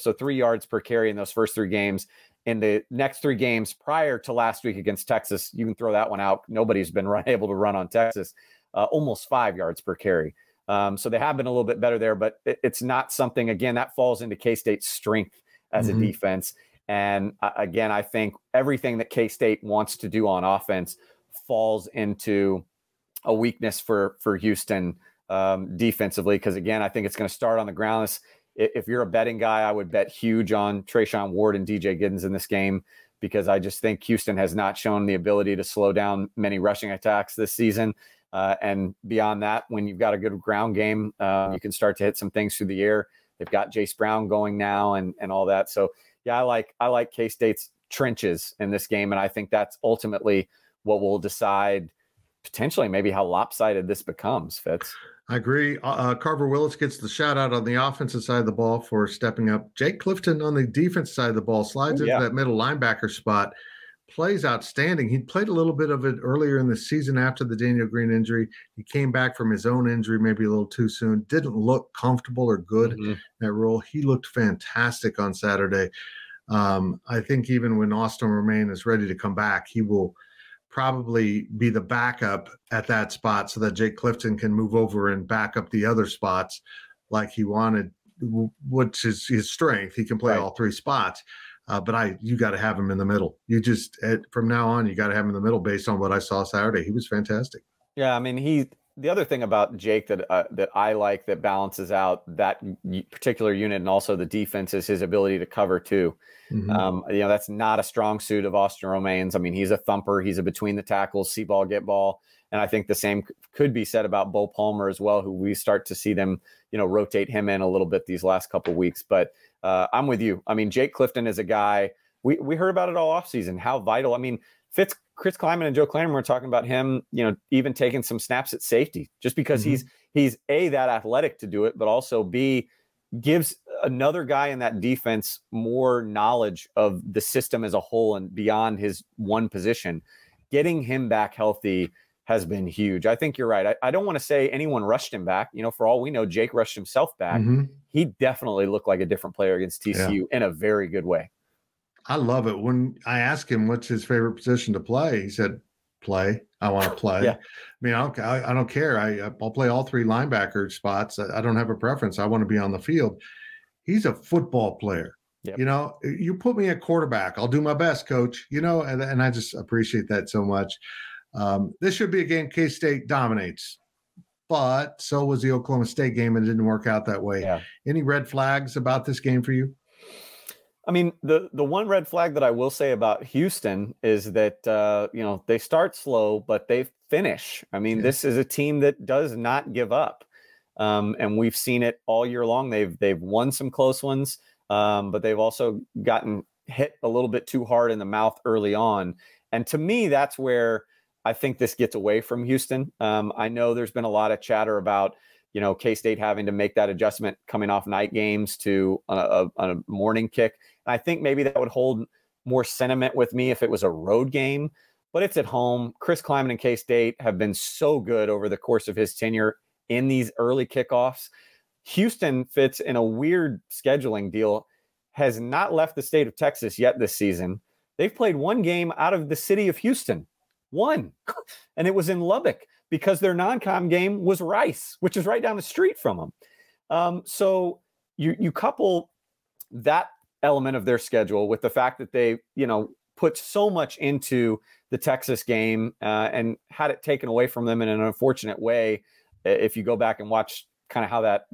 So 3 yards per carry in those first three games. In the next three games prior to last week against Texas, you can throw that one out. Nobody's been able to run on Texas, almost 5 yards per carry. So they have been a little bit better there, but it's not something, again, that falls into K-State's strength as a defense. And again, I think everything that K-State wants to do on offense falls into a weakness for Houston defensively. Because again, I think it's going to start on the ground. If you're a betting guy, I would bet huge on Trayshawn Ward and DJ Giddens in this game, because I just think Houston has not shown the ability to slow down many rushing attacks this season. And beyond that, when you've got a good ground game, you can start to hit some things through the air. They've got Jace Brown going now and all that. So yeah, I like K-State's trenches in this game. And I think that's ultimately what will decide potentially maybe how lopsided this becomes, Fitz. I agree. Carver Willis gets the shout out on the offensive side of the ball for stepping up. Jake Clifton on the defense side of the ball slides into that middle linebacker spot, plays outstanding. He played a little bit of it earlier in the season after the Daniel Green injury. He came back from his own injury maybe a little too soon. Didn't look comfortable or good in that role. He looked fantastic on Saturday. I think even when Austin Romaine is ready to come back, he will probably be the backup at that spot so that Jake Clifton can move over and back up the other spots like he wanted, which is his strength. He can play all three spots, but you got to have him in the middle. You just, from now on, you got to have him in the middle based on what I saw Saturday. He was fantastic. Yeah. I mean, the other thing about Jake that I like, that balances out that particular unit and also the defense, is his ability to cover too. That's not a strong suit of Austin Romaine's. I mean, he's a thumper. He's a between the tackles, see ball, get ball. And I think the same could be said about Bo Palmer as well, who we start to see them, rotate him in a little bit these last couple of weeks. But I'm with you. I mean, Jake Clifton is a guy, we heard about it all offseason, how vital. I mean, Fitz, Chris Kleiman and Joe Klaner were talking about him, you know, even taking some snaps at safety, just because he's A, that athletic to do it, but also B, gives another guy in that defense more knowledge of the system as a whole and beyond his one position. Getting him back healthy has been huge. I think you're right. I don't want to say anyone rushed him back. You know, for all we know, Jake rushed himself back. Mm-hmm. He definitely looked like a different player against TCU in a very good way. I love it. When I asked him what's his favorite position to play, he said, play. I want to play. I mean, I don't care. I'll play all three linebacker spots. I don't have a preference. I want to be on the field. He's a football player. Yep. You know, you put me at quarterback, I'll do my best, coach. You know, and I just appreciate that so much. This should be a game K-State dominates, but so was the Oklahoma State game, and it didn't work out that way. Yeah. Any red flags about this game for you? I mean, the one red flag that I will say about Houston is that, you know, they start slow, but they finish. I mean, this is a team that does not give up. And we've seen it all year long. They've won some close ones, but they've also gotten hit a little bit too hard in the mouth early on. And to me, that's where I think this gets away from Houston. I know there's been a lot of chatter about, you know, K-State having to make that adjustment coming off night games to a morning kick. I think maybe that would hold more sentiment with me if it was a road game, but it's at home. Chris Kleiman and K-State have been so good over the course of his tenure in these early kickoffs. Houston fits in a weird scheduling deal, has not left the state of Texas yet this season. They've played one game out of the city of Houston, one, and it was in Lubbock because their non-com game was Rice, which is right down the street from them. So you couple that element of their schedule with the fact that they, you know, put so much into the Texas game and had it taken away from them in an unfortunate way. If you go back and watch kind of how that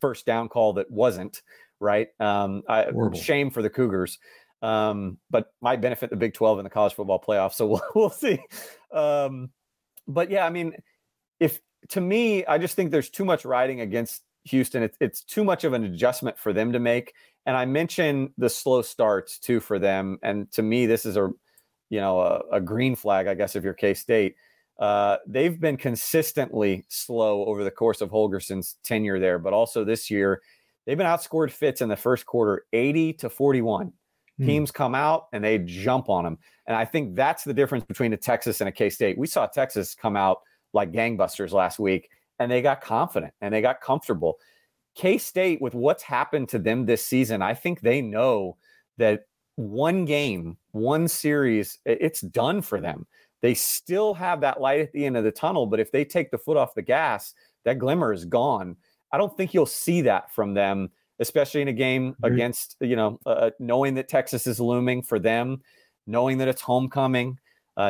first down call that wasn't right. Shame for the Cougars. But might benefit the Big 12 in the college football playoff. So we'll see. But yeah, I mean, if to me, I just think there's too much riding against Houston. It's too much of an adjustment for them to make. And I mentioned the slow starts too for them. And to me, this is a green flag, I guess, if you're K-State. They've been consistently slow over the course of Holgorsen's tenure there, but also this year they've been outscored Fitz in the first quarter, 80-41. Teams come out and they jump on them. And I think that's the difference between a Texas and a K-State. We saw Texas come out like gangbusters last week, and they got confident and they got comfortable. K-State, with what's happened to them this season, I think they know that one game, one series, it's done for them. They still have that light at the end of the tunnel, but if they take the foot off the gas, that glimmer is gone. I don't think you'll see that from them, especially in a game against, you know, knowing that Texas is looming for them, knowing that it's homecoming,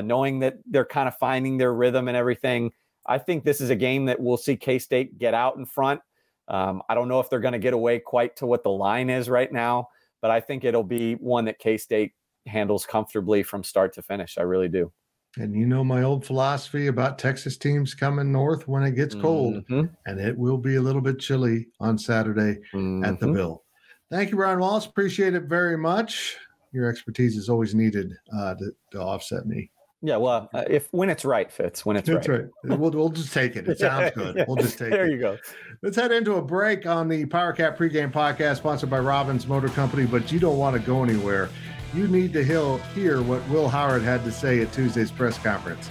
knowing that they're kind of finding their rhythm and everything. I think this is a game that we'll see K-State get out in front. I don't know if they're going to get away quite to what the line is right now, but I think it'll be one that K-State handles comfortably from start to finish. I really do. And you know my old philosophy about Texas teams coming north when it gets cold, and it will be a little bit chilly on Saturday at the Bill. Thank you, Brian Wallace. Appreciate it very much. Your expertise is always needed to offset me. Yeah, well, when it's right, Fitz, when it's right. That's right. We'll just take it. It sounds good. We'll just take it. There you go. Let's head into a break on the PowerCat pregame podcast sponsored by Robbins Motor Company, but you don't want to go anywhere. You need to hear what Will Howard had to say at Tuesday's press conference.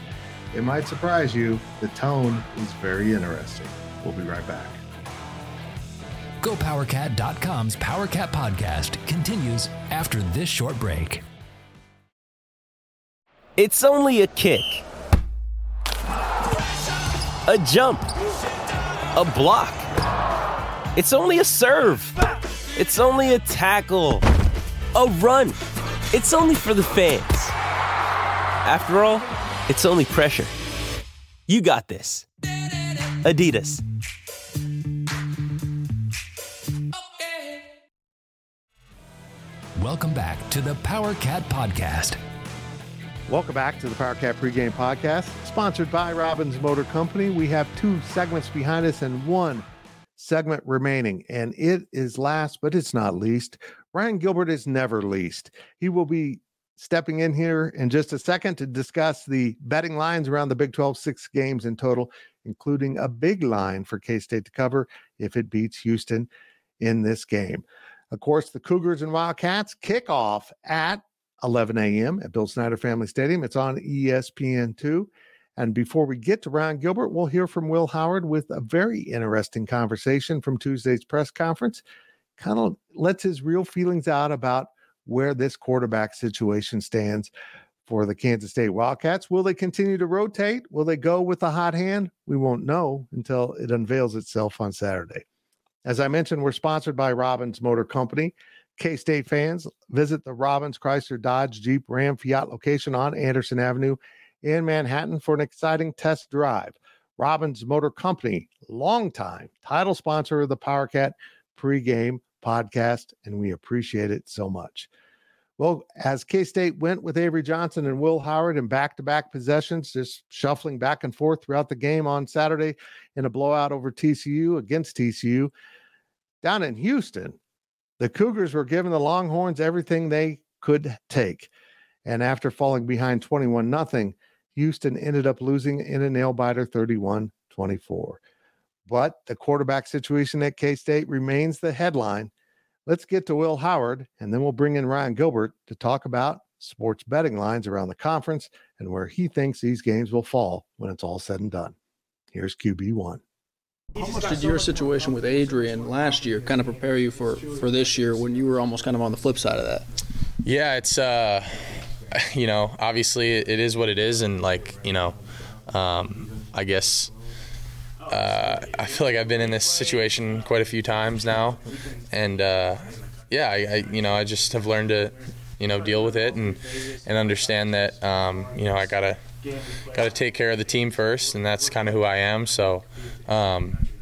It might surprise you. The tone is very interesting. We'll be right back. GoPowerCat.com's PowerCat podcast continues after this short break. It's only a kick, a jump, a block. It's only a serve. It's only a tackle, a run. It's only for the fans. After all, it's only pressure. You got this. Adidas. Welcome back to the PowerCat Podcast. Welcome back to the PowerCat Pregame Podcast, sponsored by Robbins Motor Company. We have two segments behind us and one segment remaining, and it is last, but it's not least. Ryan Gilbert is never least. He will be stepping in here in just a second to discuss the betting lines around the Big 12, 6 games in total, including a big line for K-State to cover if it beats Houston in this game. Of course, the Cougars and Wildcats kick off at 11 a.m. at Bill Snyder Family Stadium. It's on ESPN2. And before we get to Ryan Gilbert, we'll hear from Will Howard with a very interesting conversation from Tuesday's press conference. Kind of lets his real feelings out about where this quarterback situation stands for the Kansas State Wildcats. Will they continue to rotate? Will they go with the hot hand? We won't know until it unveils itself on Saturday. As I mentioned, we're sponsored by Robbins Motor Company. K-State fans, visit the Robbins Chrysler Dodge Jeep Ram Fiat location on Anderson Avenue in Manhattan for an exciting test drive. Robbins Motor Company, longtime title sponsor of the PowerCat pregame podcast, and we appreciate it so much. Well, as K-State went with Avery Johnson and Will Howard in back-to-back possessions, just shuffling back and forth throughout the game on Saturday in a blowout over TCU against TCU. Down in Houston, the Cougars were giving the Longhorns everything they could take. And after falling behind 21-0, Houston ended up losing in a nail-biter 31-24. But the quarterback situation at K-State remains the headline. Let's get to Will Howard, and then we'll bring in Ryan Gilbert to talk about sports betting lines around the conference and where he thinks these games will fall when it's all said and done. Here's QB1. How much did your situation with Adrian last year kind of prepare you for this year when you were almost kind of on the flip side of that? Yeah, it's, you know, obviously it is what it is. And, like, you know, I guess I feel like I've been in this situation quite a few times now. And, yeah, I just have learned to, you know, deal with it and understand that, you know, I got to take care of the team first, and that's kind of who I am. So,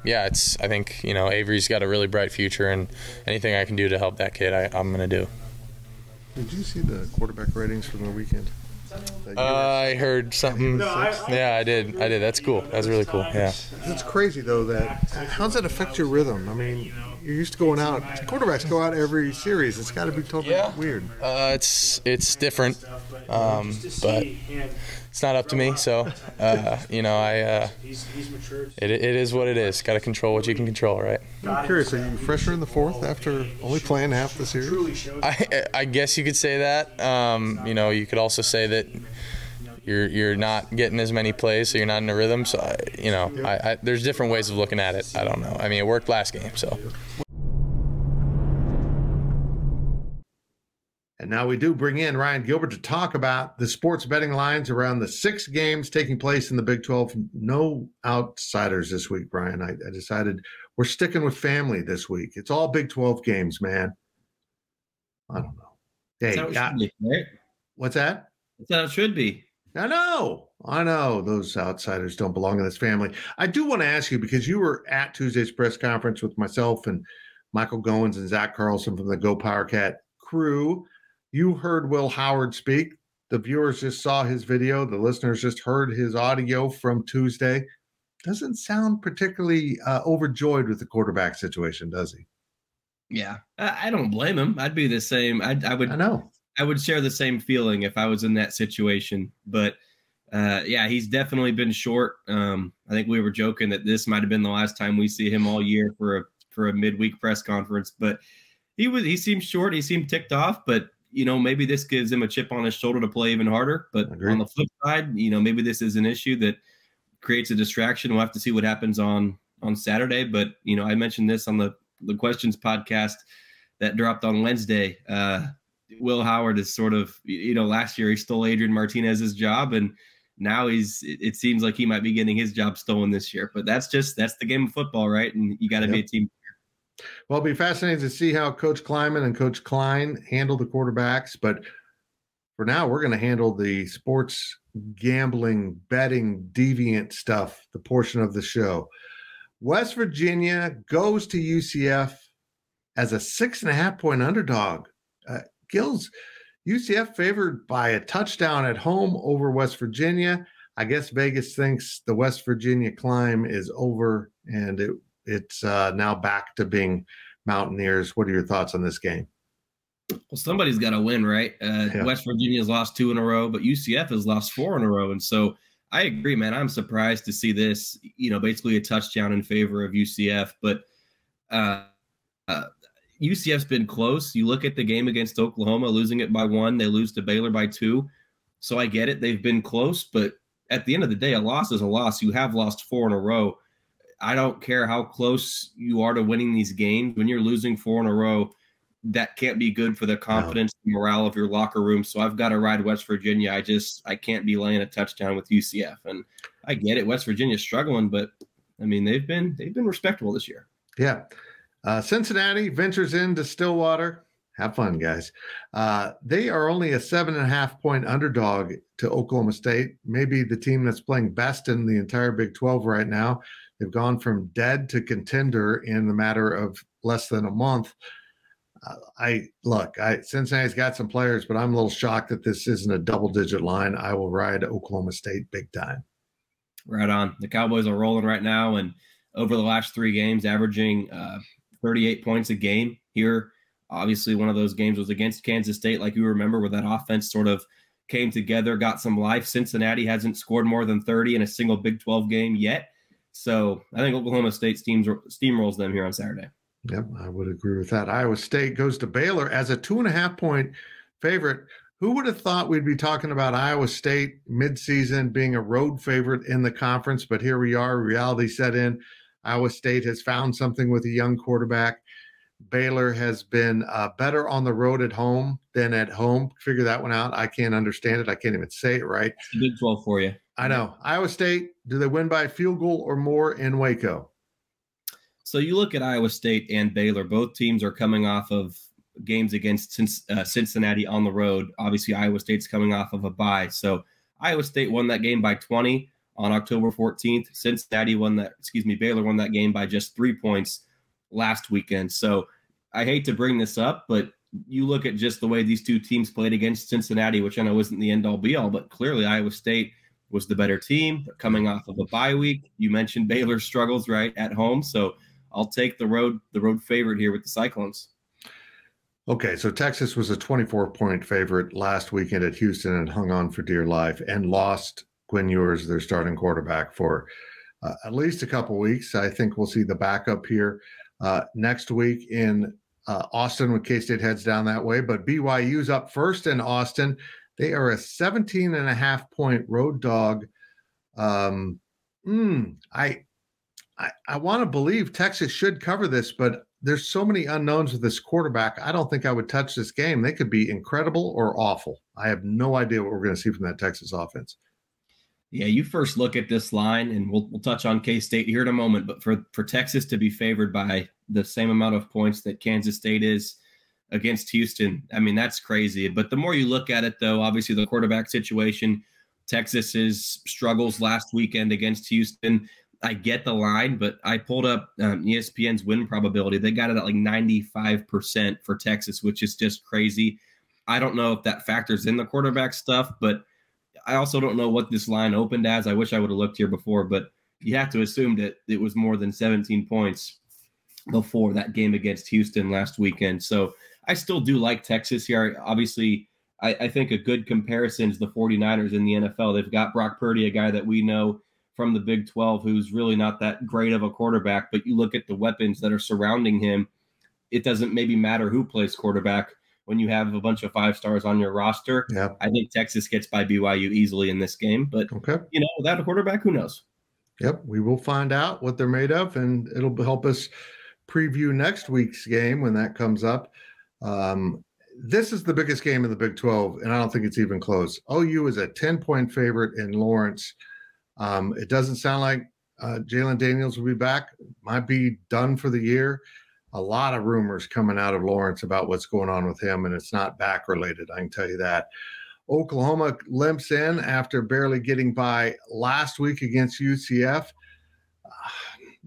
yeah, it's, I think, you know, Avery's got a really bright future, and anything I can do to help that kid, I'm going to do. Did you see the quarterback ratings from the weekend? I heard something. Yeah, I did. That's cool. That's really cool. Yeah. It's crazy, though, that how does that affect your rhythm? I mean, you're used to going out. Quarterbacks go out every series. It's got to be totally weird. It's different, but it's not up to me. So, you know, it is what it is. Got to control what you can control, right? I'm curious. Are you fresher in the fourth after only playing half the series? I guess you could say that. You know, you could also say that you're not getting as many plays, so you're not in a rhythm. So, you know, I there's different ways of looking at it. I don't know. I mean, it worked last game, so. And now we do bring in Ryan Gilbert to talk about the sports betting lines around the 6 games taking place in the Big 12. No outsiders this week, Brian. I decided we're sticking with family this week. It's all Big 12 games, man. I don't know. Hey, what's that? That's how it should be. I know. Those outsiders don't belong in this family. I do want to ask you, because you were at Tuesday's press conference with myself and Michael Goins and Zach Carlson from the Go PowerCat crew. You heard Will Howard speak. The viewers just saw his video. The listeners just heard his audio from Tuesday. Doesn't sound particularly overjoyed with the quarterback situation, does he? Yeah. I don't blame him. I'd be the same. I would. I know. I would share the same feeling if I was in that situation. But, yeah, he's definitely been short. I think we were joking that this might have been the last time we see him all year for a midweek press conference. But he seemed short. He seemed ticked off. But, you know, maybe this gives him a chip on his shoulder to play even harder. But on the flip side, you know, maybe this is an issue that creates a distraction. We'll have to see what happens on Saturday. But, you know, I mentioned this on the Questions podcast that dropped on Wednesday. Will Howard is sort of, you know, last year he stole Adrian Martinez's job, and now it seems like he might be getting his job stolen this year. But that's the game of football, right? And you got to be a team player. Well, it'll be fascinating to see how Coach Kleiman and Coach Klein handle the quarterbacks. But for now, we're going to handle the sports gambling, betting, deviant stuff, the portion of the show. West Virginia goes to UCF as a 6.5-point underdog. Gills, UCF favored by a touchdown at home over West Virginia. I guess Vegas thinks the West Virginia climb is over, and it's now back to being Mountaineers. What are your thoughts on this game? Well, somebody's got to win, right? Yeah. West Virginia's lost 2 in a row, but UCF has lost 4 in a row. And so I agree, man. I'm surprised to see this, you know, basically a touchdown in favor of UCF. But UCF's been close. You look at the game against Oklahoma, losing it by 1. They lose to Baylor by 2. So I get it. They've been close. But at the end of the day, a loss is a loss. You have lost 4 in a row. I don't care how close you are to winning these games. When you're losing 4 in a row, that can't be good for the confidence and morale of your locker room. So I've got to ride West Virginia. I can't be laying a touchdown with UCF. And I get it. West Virginia's struggling, but I mean, they've been respectable this year. Yeah. Cincinnati ventures into Stillwater. Have fun, guys. They are only a 7.5-point underdog to Oklahoma State. Maybe the team that's playing best in the entire Big 12 right now. They've gone from dead to contender in the matter of less than a month. Cincinnati's got some players, but I'm a little shocked that this isn't a double-digit line. I will ride Oklahoma State big time. Right on. The Cowboys are rolling right now, and over the last 3 games, averaging 38 points a game here. Obviously, one of those games was against Kansas State, like you remember, where that offense sort of came together, got some life. Cincinnati hasn't scored more than 30 in a single Big 12 game yet. So I think Oklahoma State steamrolls them here on Saturday. Yep, I would agree with that. Iowa State goes to Baylor as a 2.5-point favorite. Who would have thought we'd be talking about Iowa State midseason being a road favorite in the conference? But here we are. Reality set in. Iowa State has found something with a young quarterback. Baylor has been better on the road at home than at home. Figure that one out. I can't understand it. I can't even say it right. Big 12 for you. I know. Iowa State, do they win by a field goal or more in Waco? So you look at Iowa State and Baylor. Both teams are coming off of games against Cincinnati on the road. Obviously, Iowa State's coming off of a bye. So Iowa State won that game by 20 on October 14th. Baylor won that game by just 3 points last weekend. So I hate to bring this up, but you look at just the way these two teams played against Cincinnati, which I know isn't the end-all be-all, but clearly Iowa State was the better team. They're coming off of a bye week. You mentioned Baylor's struggles, right, at home. So I'll take the road favorite here with the Cyclones. Okay, so Texas was a 24-point favorite last weekend at Houston and hung on for dear life and lost Quinn Ewers, their starting quarterback, for at least a couple weeks. I think we'll see the backup here next week in Austin when K-State heads down that way. But BYU's up first in Austin. They are a 17.5-point road dog. I want to believe Texas should cover this, but there's so many unknowns with this quarterback. I don't think I would touch this game. They could be incredible or awful. I have no idea what we're going to see from that Texas offense. Yeah, you first look at this line, and we'll touch on K-State here in a moment, but for Texas to be favored by the same amount of points that Kansas State is against Houston, I mean, that's crazy. But the more you look at it, though, obviously the quarterback situation, Texas's struggles last weekend against Houston, I get the line, but I pulled up ESPN's win probability. They got it at like 95% for Texas, which is just crazy. I don't know if that factors in the quarterback stuff, but I also don't know what this line opened as. I wish I would have looked here before, but you have to assume that it was more than 17 points before that game against Houston last weekend. So I still do like Texas here. Obviously, I think a good comparison is the 49ers in the NFL. They've got Brock Purdy, a guy that we know from the Big 12, who's really not that great of a quarterback, but you look at the weapons that are surrounding him, it doesn't maybe matter who plays quarterback when you have a bunch of 5 stars on your roster. Yeah. I think Texas gets by BYU easily in this game, but You know, without a quarterback, who knows? Yep. We will find out what they're made of, and it'll help us preview next week's game when that comes up. This is the biggest game in the Big 12, and I don't think it's even close. OU is a 10-point favorite in Lawrence. It doesn't sound like Jalen Daniels will be back. Might be done for the year. A lot of rumors coming out of Lawrence about what's going on with him, and it's not back related. I can tell you that. Oklahoma limps in after barely getting by last week against UCF.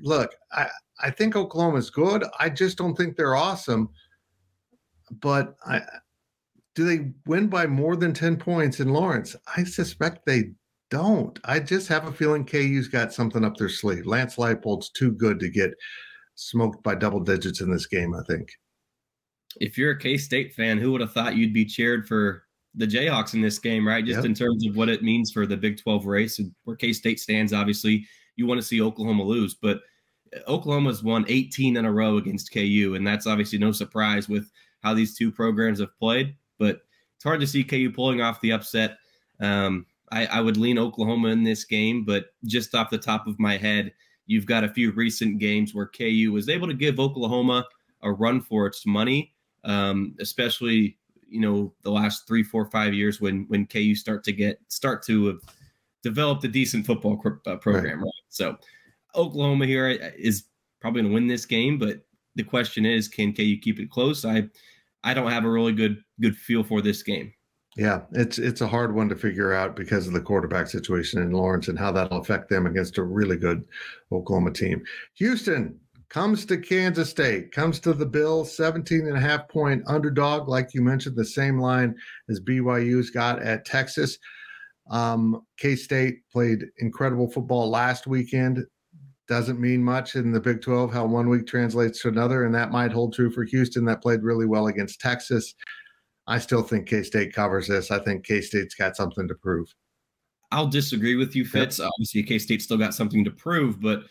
Look, I think Oklahoma's good. I just don't think they're awesome. But do they win by more than 10 points in Lawrence? I suspect they don't. I just have a feeling KU's got something up their sleeve. Lance Leipold's too good to get smoked by double digits in this game, I think. if you're a K-State fan, who would have thought you'd be cheered for the Jayhawks in this game, right? Just in terms of what it means for the Big 12 race and where K-State stands. Obviously, you want to see Oklahoma lose, but Oklahoma's won 18 in a row against KU, and that's obviously no surprise with how these two programs have played. But it's hard to see KU pulling off the upset. I would lean Oklahoma in this game, but just off the top of my head, you've got a few recent games where KU was able to give Oklahoma a run for its money, especially, you know, the last 3, 4, 5 years when KU start to develop a decent football program. Right. So Oklahoma here is probably going to win this game, but the question is, can KU keep it close? I don't have a really good feel for this game. Yeah, it's a hard one to figure out because of the quarterback situation in Lawrence and how that'll affect them against a really good Oklahoma team. Houston comes to Kansas State, comes to the Bill, 17.5-point underdog, like you mentioned, the same line as BYU's got at Texas. K-State played incredible football last weekend. Doesn't mean much in the Big 12 how one week translates to another, and that might hold true for Houston that played really well against Texas. I still think K-State covers this. I think K-State's got something to prove. I'll disagree with you, Fitz. Yep. Obviously, K-State's still got something to prove, but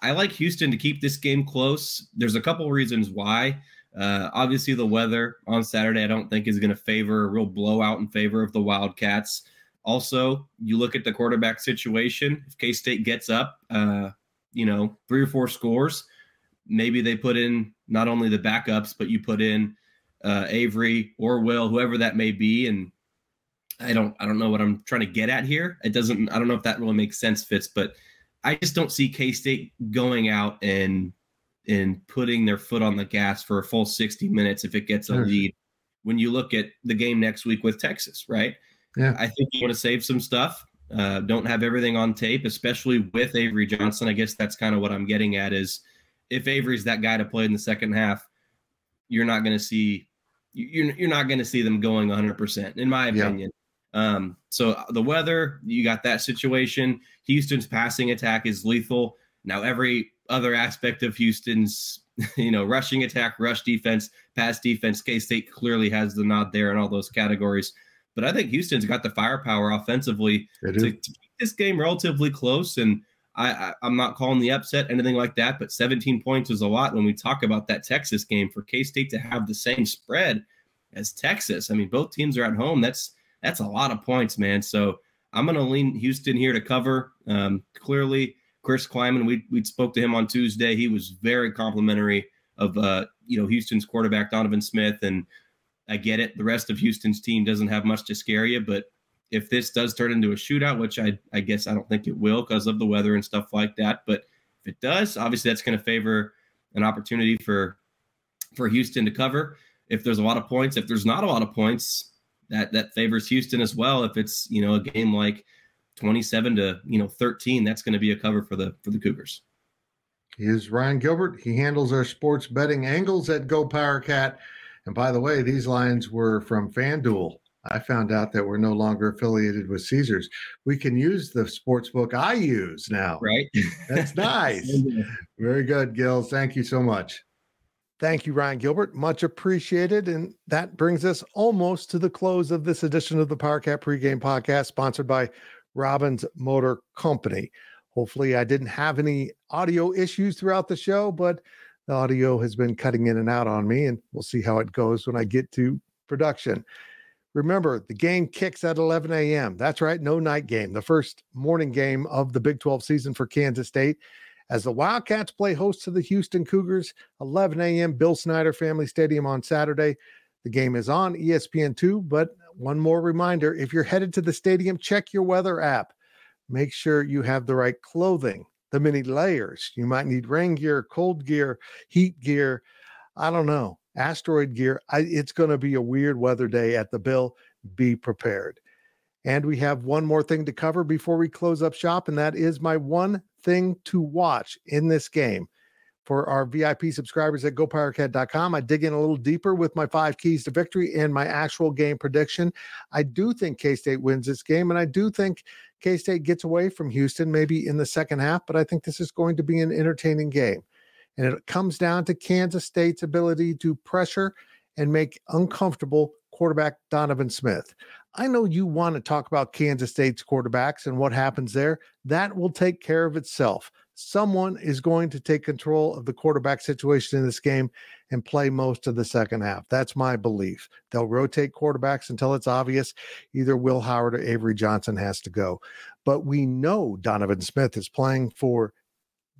I like Houston to keep this game close. There's a couple reasons why. Obviously, the weather on Saturday I don't think is going to favor a real blowout in favor of the Wildcats. Also, you look at the quarterback situation. If K-State gets up, 3 or 4 scores, maybe they put in not only the backups, but you put in Avery or Will, whoever that may be, and I don't know what I'm trying to get at here. I don't know if that really makes sense, Fitz, but I just don't see K-State going out and putting their foot on the gas for a full 60 minutes if it gets a lead. When you look at the game next week with Texas, right? Yeah, I think you want to save some stuff. Don't have everything on tape, especially with Avery Johnson. I guess that's kind of what I'm getting at is if Avery's that guy to play in the second half, you're not going to see. You're not going to see them going 100%, in my opinion. Yeah. So the weather, you got that situation. Houston's passing attack is lethal. Now every other aspect of Houston's, rushing attack, rush defense, pass defense, K-State clearly has the nod there in all those categories. But I think Houston's got the firepower offensively to keep this game relatively close. And I'm not calling the upset, anything like that, but 17 points is a lot when we talk about that Texas game. For K-State to have the same spread as Texas, I mean, both teams are at home. That's a lot of points, man. So I'm going to lean Houston here to cover. Clearly, Chris Kleiman, we spoke to him on Tuesday. He was very complimentary of Houston's quarterback, Donovan Smith, and I get it. The rest of Houston's team doesn't have much to scare you, but if this does turn into a shootout, which I guess I don't think it will because of the weather and stuff like that, but if it does, obviously that's going to favor an opportunity for Houston to cover. If there's a lot of points, if there's not a lot of points, that favors Houston as well. If it's, a game like 27 to 13, that's going to be a cover for the Cougars. Here's Ryan Gilbert. He handles our sports betting angles at Go Power Cat. And by the way, these lines were from FanDuel. I found out that we're no longer affiliated with Caesars. We can use the sportsbook I use now. Right. That's nice. Very good, Gills. Thank you so much. Thank you, Ryan Gilbert. Much appreciated. And that brings us almost to the close of this edition of the PowerCat Pregame Podcast, sponsored by Robbins Motor Company. Hopefully, I didn't have any audio issues throughout the show, but the audio has been cutting in and out on me, and we'll see how it goes when I get to production. Remember, the game kicks at 11 a.m. That's right, no night game. The first morning game of the Big 12 season for Kansas State. As the Wildcats play host to the Houston Cougars, 11 a.m. Bill Snyder Family Stadium on Saturday. The game is on ESPN2, but one more reminder, if you're headed to the stadium, check your weather app. Make sure you have the right clothing, the many layers. You might need rain gear, cold gear, heat gear. I don't know. Asteroid gear. It's going to be a weird weather day at the Bill. Be prepared. And we have one more thing to cover before we close up shop, and that is my one thing to watch in this game. For our VIP subscribers at GoPowerCat.com, I dig in a little deeper with my 5 keys to victory and my actual game prediction. I do think K-State wins this game, and I do think K-State gets away from Houston maybe in the second half, but I think this is going to be an entertaining game. And it comes down to Kansas State's ability to pressure and make uncomfortable quarterback Donovan Smith. I know you want to talk about Kansas State's quarterbacks and what happens there. That will take care of itself. Someone is going to take control of the quarterback situation in this game and play most of the second half. That's my belief. They'll rotate quarterbacks until it's obvious either Will Howard or Avery Johnson has to go. But we know Donovan Smith is playing for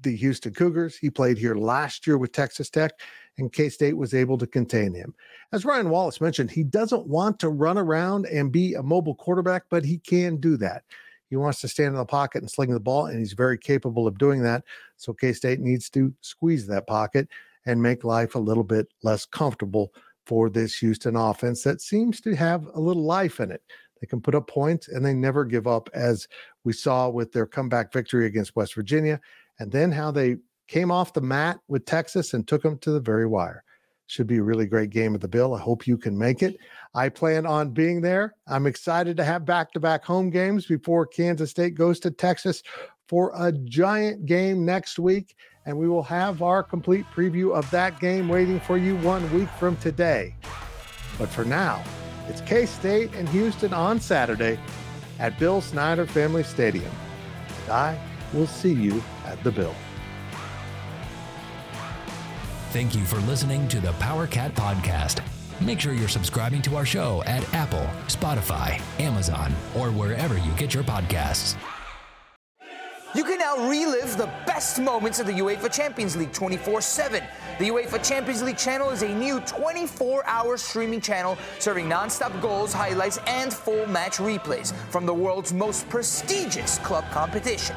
the Houston Cougars. He played here last year with Texas Tech, and K-State was able to contain him. As Ryan Wallace mentioned, he doesn't want to run around and be a mobile quarterback, but he can do that. He wants to stand in the pocket and sling the ball, and he's very capable of doing that. So K-State needs to squeeze that pocket and make life a little bit less comfortable for this Houston offense that seems to have a little life in it. They can put up points, and they never give up, as we saw with their comeback victory against West Virginia, and then how they came off the mat with Texas and took them to the very wire. Should be a really great game at the Bill. I hope you can make it. I plan on being there. I'm excited to have back-to-back home games before Kansas State goes to Texas for a giant game next week, and we will have our complete preview of that game waiting for you 1 week from today. But for now, it's K-State and Houston on Saturday at Bill Snyder Family Stadium. And I will see you at the Bill. Thank you for listening to the PowerCat Podcast. Make sure you're subscribing to our show at Apple, Spotify, Amazon, or wherever you get your podcasts. You can now relive the best moments of the UEFA Champions League 24/7. The UEFA Champions League channel is a new 24-hour streaming channel serving non-stop goals, highlights, and full match replays from the world's most prestigious club competition.